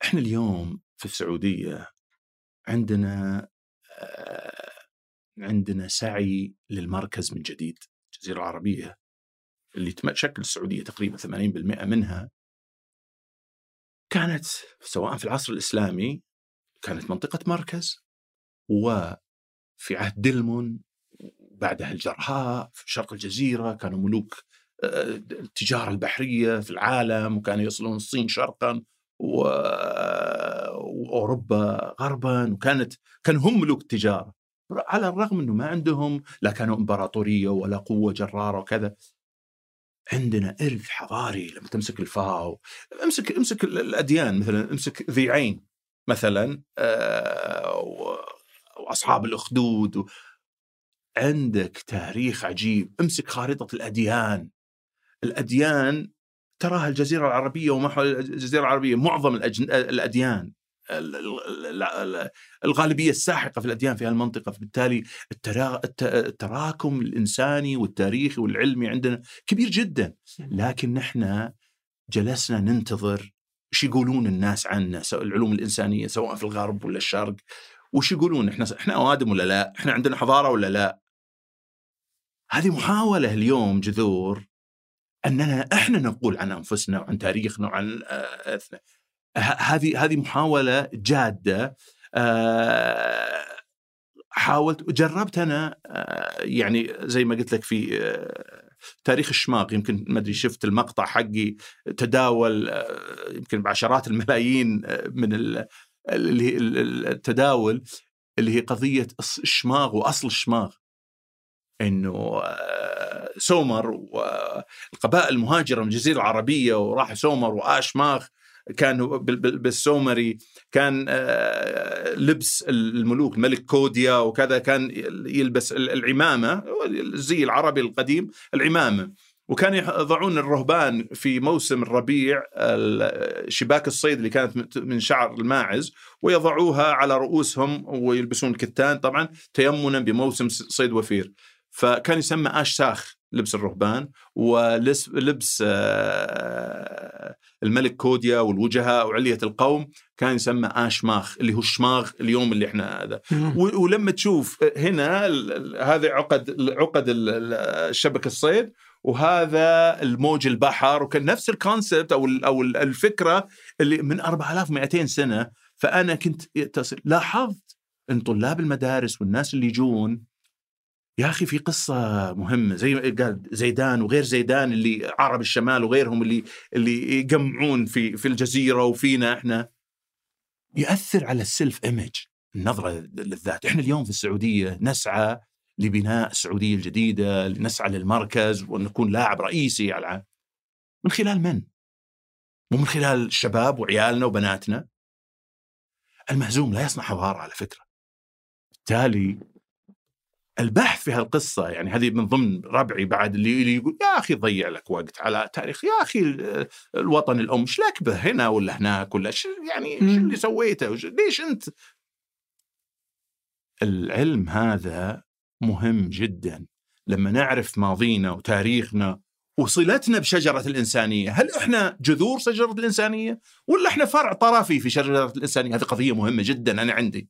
احنا اليوم في السعودية عندنا عندنا سعي للمركز من جديد. الجزيرة العربية اللي تشكل السعودية تقريبا ثمانين بالمئة منها كانت سواء في العصر الإسلامي كانت منطقة مركز، وفي عهد دلمون بعدها الجرحاء في شرق الجزيرة كانوا ملوك التجارة البحرية في العالم، وكانوا يصلون الصين شرقا وأوروبا غربا، وكانت كان هم ملوك التجارة، على الرغم أنه ما عندهم لا كانوا إمبراطورية ولا قوة جرارة وكذا. عندنا إرث حضاري. لما تمسك الفاو، امسك امسك الأديان مثلا، امسك ذي عين مثلا وأصحاب الأخدود، عندك تاريخ عجيب. امسك خارطة الأديان، الأديان تراها الجزيرة العربية وما حول الجزيرة العربية، معظم الأديان، الغالبية الساحقة في الأديان في هالمنطقة. فبالتالي التراكم الإنساني والتاريخي والعلمي عندنا كبير جدا، لكن نحن جلسنا ننتظر وش يقولون الناس عنا، العلوم الإنسانية سواء في الغرب ولا الشرق، وش يقولون إحنا إحنا أوادم ولا لا، إحنا عندنا حضارة ولا لا. هذه محاولة اليوم جذور أننا إحنا نقول عن أنفسنا وعن تاريخنا وعن أثنا. هذه هذه محاولة جادة. حاولت جربت أنا، يعني زي ما قلت لك في تاريخ الشماغ، يمكن ما أدري شفت المقطع حقي تداول يمكن بعشرات الملايين من التداول، اللي هي قضية الشماغ وأصل الشماغ، إنه سومر والقبائل المهاجرة من الجزيرة العربية وراح سومر وآشماغ، كانوا بالسومري كان لبس الملوك، الملك كوديا وكذا كان يلبس العمامة زي العربي القديم العمامة، وكان يضعون الرهبان في موسم الربيع شباك الصيد اللي كانت من شعر الماعز ويضعوها على رؤوسهم ويلبسون الكتان طبعا تيمنا بموسم صيد وفير. فكان يسمى آشساخ لبس الرهبان، ولبس الملك كوديا والوجهاء وعلية القوم كان يسمى آشماخ اللي هو الشماغ اليوم اللي احنا هذا. ولما تشوف هنا هذا عقد عقد الشبك الصيد، وهذا الموج البحر، وكان نفس الكونسبت أو أو الفكرة اللي من أربعة آلاف ومئتين سنة. فأنا كنت اتصل لاحظت أن طلاب المدارس والناس اللي يجون، يا أخي في قصة مهمة زي قال زيدان وغير زيدان اللي عرب الشمال وغيرهم اللي اللي يجمعون في في الجزيرة وفينا إحنا، يؤثر على السلف إيمج، النظرة للذات. إحنا اليوم في السعودية نسعى لبناء السعودية الجديدة، نسعى للمركز ونكون لاعب رئيسي على، من خلال من؟ مو من خلال الشباب وعيالنا وبناتنا. المهزوم لا يصنع حضارة على فكرة. بالتالي البحث في هالقصة، يعني هذه من ضمن ربعي بعد اللي يقول يا أخي ضيع لك وقت على تاريخ، يا أخي الوطن الأم شلك به هنا ولا هناك ولا ش... يعني شو اللي سويته وش... ليش أنت؟ العلم هذا مهم جدا. لما نعرف ماضينا وتاريخنا وصلتنا بشجرة الإنسانية، هل إحنا جذور شجرة الإنسانية ولا إحنا فرع طرفي في شجرة الإنسانية؟ هذه قضية مهمة جدا أنا عندي،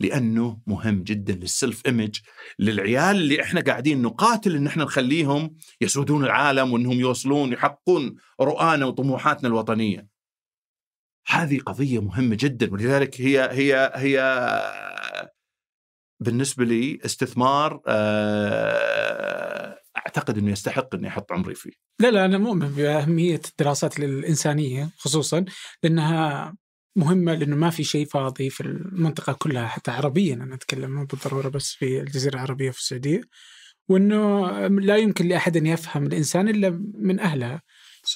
لأنه مهم جدا للسلف إيمج، للعيال اللي إحنا قاعدين نقاتل إن إحنا نخليهم يسودون العالم وإنهم يوصلون يحققون رؤانا وطموحاتنا الوطنية. هذه قضية مهمة جدا، ولذلك هي هي هي بالنسبة لي استثمار أعتقد إنه يستحق إني أحط عمري فيه. لا لا أنا مؤمن بأهمية الدراسات الإنسانية، خصوصا لأنها مهمة، لأنه ما في شيء فاضي في المنطقة كلها، حتى عربيا أنا أتكلم، مو بالضرورة بس في الجزيرة العربية في السعودية، وأنه لا يمكن لأحد أن يفهم الإنسان إلا من أهلها.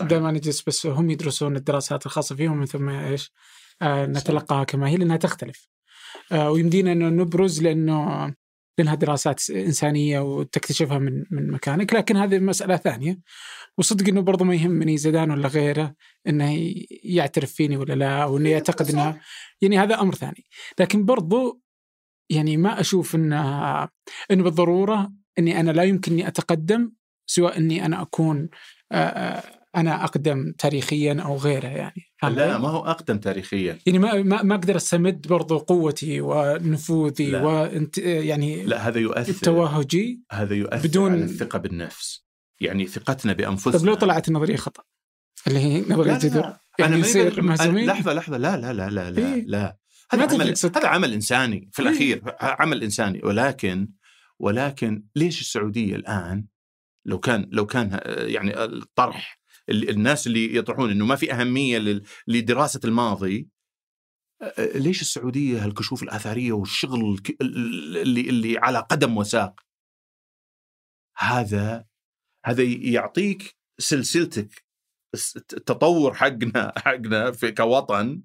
دائما نجلس بس هم يدرسون الدراسات الخاصة فيهم، من ثم إيش آه نتلقاها كما هي، لأنها تختلف آه ويمدينا أنه نبرز لأنه لأنها دراسات إنسانية وتكتشفها من من مكانك. لكن هذه مسألة ثانية، وصدق إنه برضو ما يهمني زيدان ولا غيره إنه يعترف فيني ولا لا، وإنه يعتقد إنه يعني هذا أمر ثاني. لكن برضو يعني ما أشوف إنه إنه بالضرورة إني أنا لا يمكنني أتقدم، سواء إني أنا أكون أنا أقدم تاريخيا أو غيره. يعني لا، ما هو أقدم تاريخيا، يعني ما ما أقدر أستمد برضو قوتي ونفوذي وانت يعني. لا، هذا يؤثر التوهجي، هذا يؤثر بدون على الثقة بالنفس، يعني ثقتنا بأنفسنا. طب لو طلعت النظرية خطأ اللي هي نظرية جذور، يعني يصير مهزومين؟ لحظة لحظة لا لا لا لا لا, إيه؟ لا. هذا عمل، هذا عمل إنساني في الأخير، إيه؟ عمل إنساني. ولكن ولكن ليش السعودية الآن لو كان لو كان يعني الطرح الناس اللي يطرحون انه ما في اهميه لدراسه الماضي، ليش السعوديه هالكشوف الاثريه والشغل اللي اللي على قدم وساق هذا؟ هذا يعطيك سلسلتك التطور حقنا حقنا في كوطن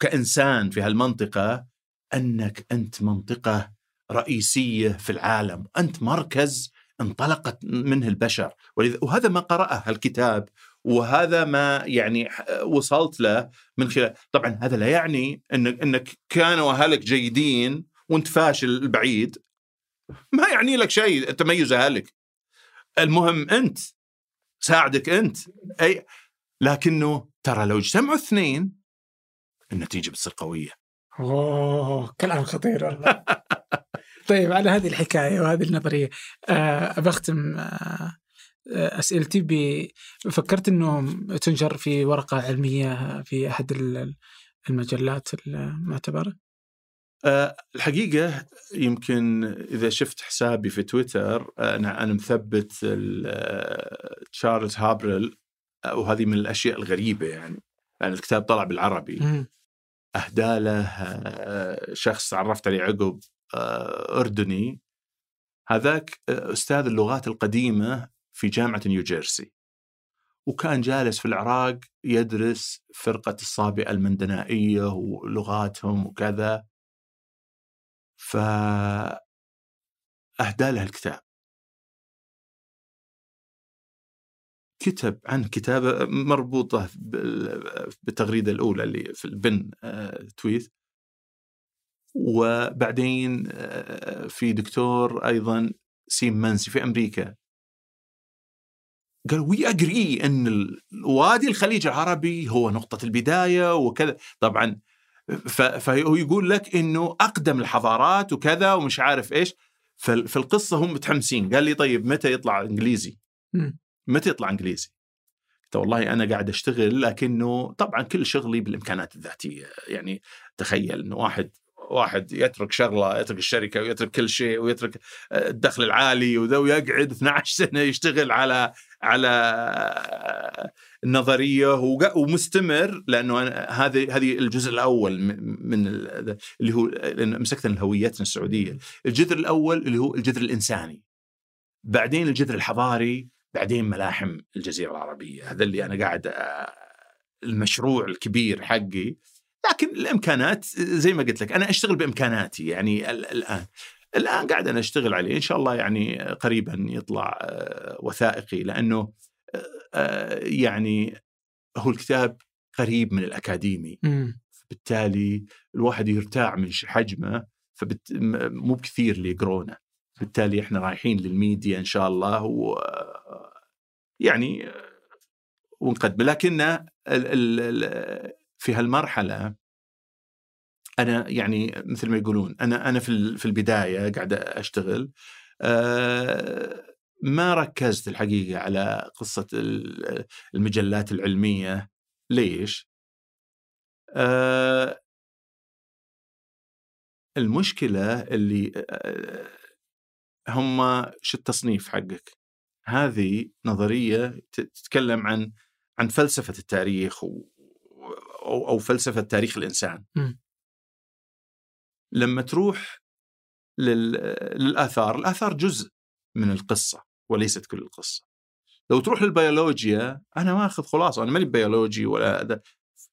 كإنسان في هالمنطقة، أنك أنت منطقة رئيسية في العالم، أنت مركز انطلقت منه البشر، وهذا ما قرأه الكتاب وهذا ما يعني وصلت له من خلال. طبعا هذا لا يعني أنك, إنك كانوا أهلك جيدين وانت فاشل البعيد، ما يعني لك شيء تميز أهلك، المهم أنت ساعدك أنت أي. لكنه ترى لو اجتمعوا اثنين النتيجة بتصير قوية. أوه كلام خطير والله. طيب على هذه الحكاية وهذه النظرية أه بختم أه أسئلتي ب... فكرت أنه تنشر في ورقة علمية في أحد المجلات المعتبرة؟ أه الحقيقة يمكن إذا شفت حسابي في تويتر أنا, أنا مثبت تشارلز هابرل، وهذه من الأشياء الغريبة يعني. يعني الكتاب طلع بالعربي، أهدى له شخص عرفت عليه عقب أردني، هذاك أستاذ اللغات القديمة في جامعة نيوجيرسي، وكان جالس في العراق يدرس فرقة الصابئة المندنائية ولغاتهم وكذا، فأهدى له الكتاب، كتب عن كتابة مربوطة بالتغريدة الأولى اللي في البن تويث. وبعدين في دكتور أيضا سيم منسي في أمريكا قال وي أجري أن وادي الخليج العربي هو نقطة البداية وكذا. طبعا فهو يقول لك أنه أقدم الحضارات وكذا ومش عارف إيش. في القصة هم متحمسين، قال لي طيب متى يطلع إنجليزي؟ متى يطلع إنجليزي؟ قلت والله أنا قاعد أشتغل، لكنه طبعا كل شغلي بالإمكانات الذاتية. يعني تخيل أنه واحد واحد يترك شغلة، يترك الشركة ويترك كل شيء ويترك الدخل العالي وذا، ويقعد اثنتي عشرة سنة يشتغل على على النظرية ومستمر، لأنه هذه هذه الجزء الأول من اللي هو مسكتنا هويتنا السعودية. الجذر الأول اللي هو الجذر الإنساني، بعدين الجذر الحضاري، بعدين ملاحم الجزيرة العربية. هذا اللي أنا قاعد المشروع الكبير حقي، لكن الإمكانات زي ما قلت لك أنا أشتغل بإمكاناتي. يعني الآن الآن قاعد أنا أشتغل عليه، إن شاء الله يعني قريبا يطلع وثائقي، لأنه يعني هو الكتاب قريب من الأكاديمي، بالتالي الواحد يرتاع من حجمه، فبت... مو بكثير اللي يقرونه، بالتالي إحنا رايحين للميديا إن شاء الله و... يعني ونقدم. لكن ال... ال... في هالمرحلة أنا يعني مثل ما يقولون أنا أنا في في البداية قاعد أشتغل، أه ما ركزت الحقيقة على قصة المجلات العلمية. ليش؟ أه المشكلة اللي أه هم شو التصنيف حقك؟ هذه نظرية تتكلم عن عن فلسفة التاريخ و أو, أو فلسفة تاريخ الإنسان. م. لما تروح لل... للآثار، الآثار جزء من القصة وليست كل القصة. لو تروح للبيولوجيا، أنا ما أخذ خلاصة، أنا مالي بيولوجي ولا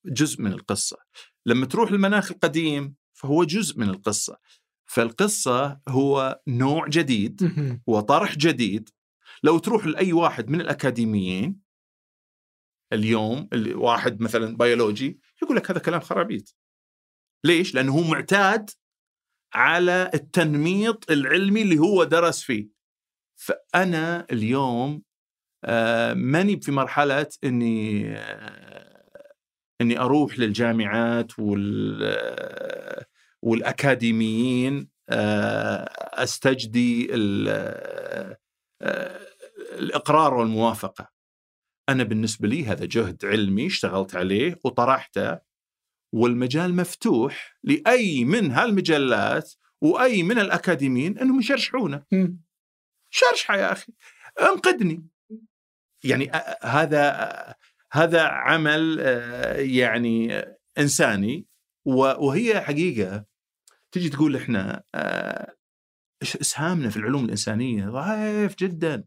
جزء من القصة. لما تروح للمناخ القديم فهو جزء من القصة. فالقصة هو نوع جديد م-م. وطرح جديد. لو تروح لأي واحد من الأكاديميين اليوم، الواحد مثلا بيولوجي، يقول لك هذا كلام خرابيط. ليش؟ لأنه هو معتاد على التنميط العلمي اللي هو درس فيه. فأنا اليوم آه ماني في مرحلة إني آه إني أروح للجامعات وال والأكاديميين أستجدي الإقرار والموافقة. أنا بالنسبة لي هذا جهد علمي اشتغلت عليه وطرحته، والمجال مفتوح لأي من هالمجلات وأي من الأكاديميين أنهم يشرحونه. شرحه يا أخي، انقدني. يعني هذا هذا عمل يعني إنساني، وهي حقيقة تجي تقول إحنا إسهامنا في العلوم الإنسانية ضعيف جدا.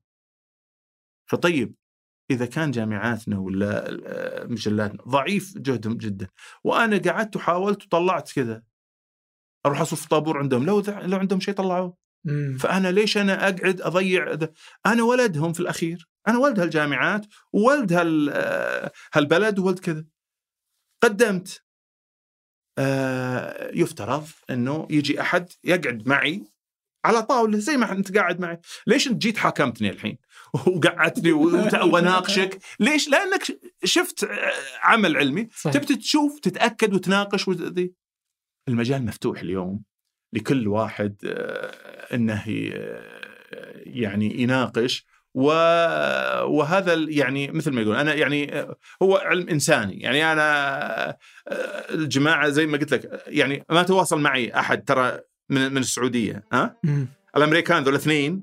فطيب إذا كان جامعاتنا ولا مجلاتنا ضعيف جهدهم جدا، وأنا قعدت وحاولت وطلعت كذا أروح أصف طابور عندهم، لو لو عندهم شيء طلعوه. فأنا ليش أنا أقعد أضيع ده؟ أنا ولدهم في الأخير، أنا ولد هالجامعات وولد هالبلد وولد كذا. قدمت. آه يفترض أنه يجي أحد يقعد معي على طاولة زي ما أنت قاعد معي. ليش أنت جيت حاكمتني الحين وقعدتني وأناقشك؟ ليش؟ لأنك شفت عمل علمي تبت تشوف تتأكد وتناقش. وذي المجال مفتوح اليوم لكل واحد أنه يعني يناقش، وهذا يعني مثل ما يقول أنا يعني هو علم إنساني. يعني أنا الجماعة زي ما قلت لك يعني ما تواصل معي أحد ترى من من السعودية، ها الأمريكان ذول الاثنين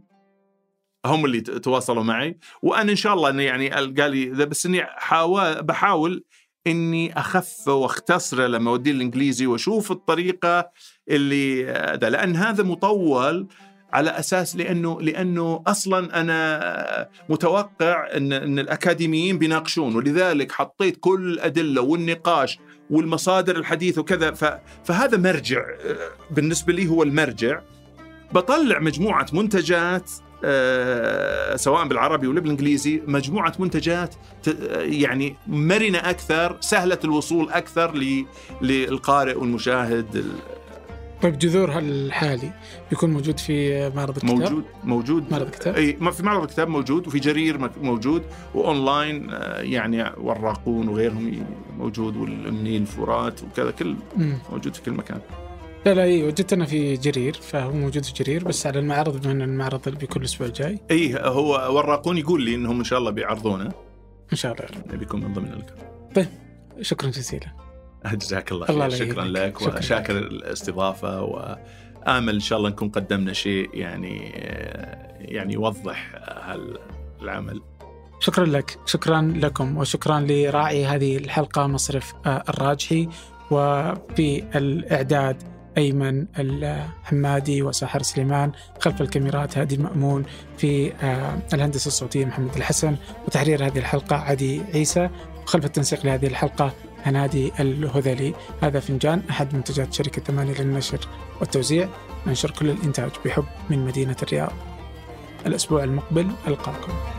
هم اللي تواصلوا معي، وأنا إن شاء الله إني يعني القالي ذا، بس إني حاول بحاول إني أخف واختصر لما أودي الإنجليزي وأشوف الطريقة اللي ده، لأن هذا مطول على أساس لأنه لأنه أصلاً أنا متوقع أن, إن الأكاديميين بيناقشون، ولذلك حطيت كل الأدلة والنقاش والمصادر الحديث وكذا. فهذا مرجع بالنسبة لي، هو المرجع. بطلع مجموعة منتجات سواء بالعربي ولا بالإنجليزي، مجموعة منتجات يعني مرنة أكثر، سهلة الوصول أكثر للقارئ والمشاهد. طيب جذور الحالي بيكون موجود في معرض الكتاب؟ موجود موجود معرض الكتاب، اي في معرض الكتاب موجود، وفي جرير موجود، واونلاين يعني والراقون وغيرهم موجود، والنيل الفرات وكذا كل مم. موجود في كل مكان. لا لا اي وجدتنا في جرير، فهو موجود في جرير بس على المعرض، بما ان المعرض بيكون الاسبوع الجاي. اي هو والراقون يقول لي انهم ان شاء الله بيعرضونه، ان شاء الله بيكون من ضمن الكتاب. طيب شكرا جزيلا. جزاك الله خير، شكرا لك، وشاكر الاستضافة، وآمل إن شاء الله نكون قدمنا شيء يعني يعني يوضح هالعمل. شكرا لك، شكرا لكم، وشكرا لراعي هذه الحلقة مصرف الراجحي، وبالإعداد أيمن الحمادي وساحر سليمان، خلف الكاميرات هادي مأمون، في الهندسة الصوتية محمد الحسن، وتحرير هذه الحلقة عدي عيسى، وخلف التنسيق لهذه الحلقة هنادي الهذلي. هذا فنجان، أحد منتجات شركة ثمانية للنشر والتوزيع. ننشر كل الإنتاج بحب من مدينة الرياض. الأسبوع المقبل ألقاكم.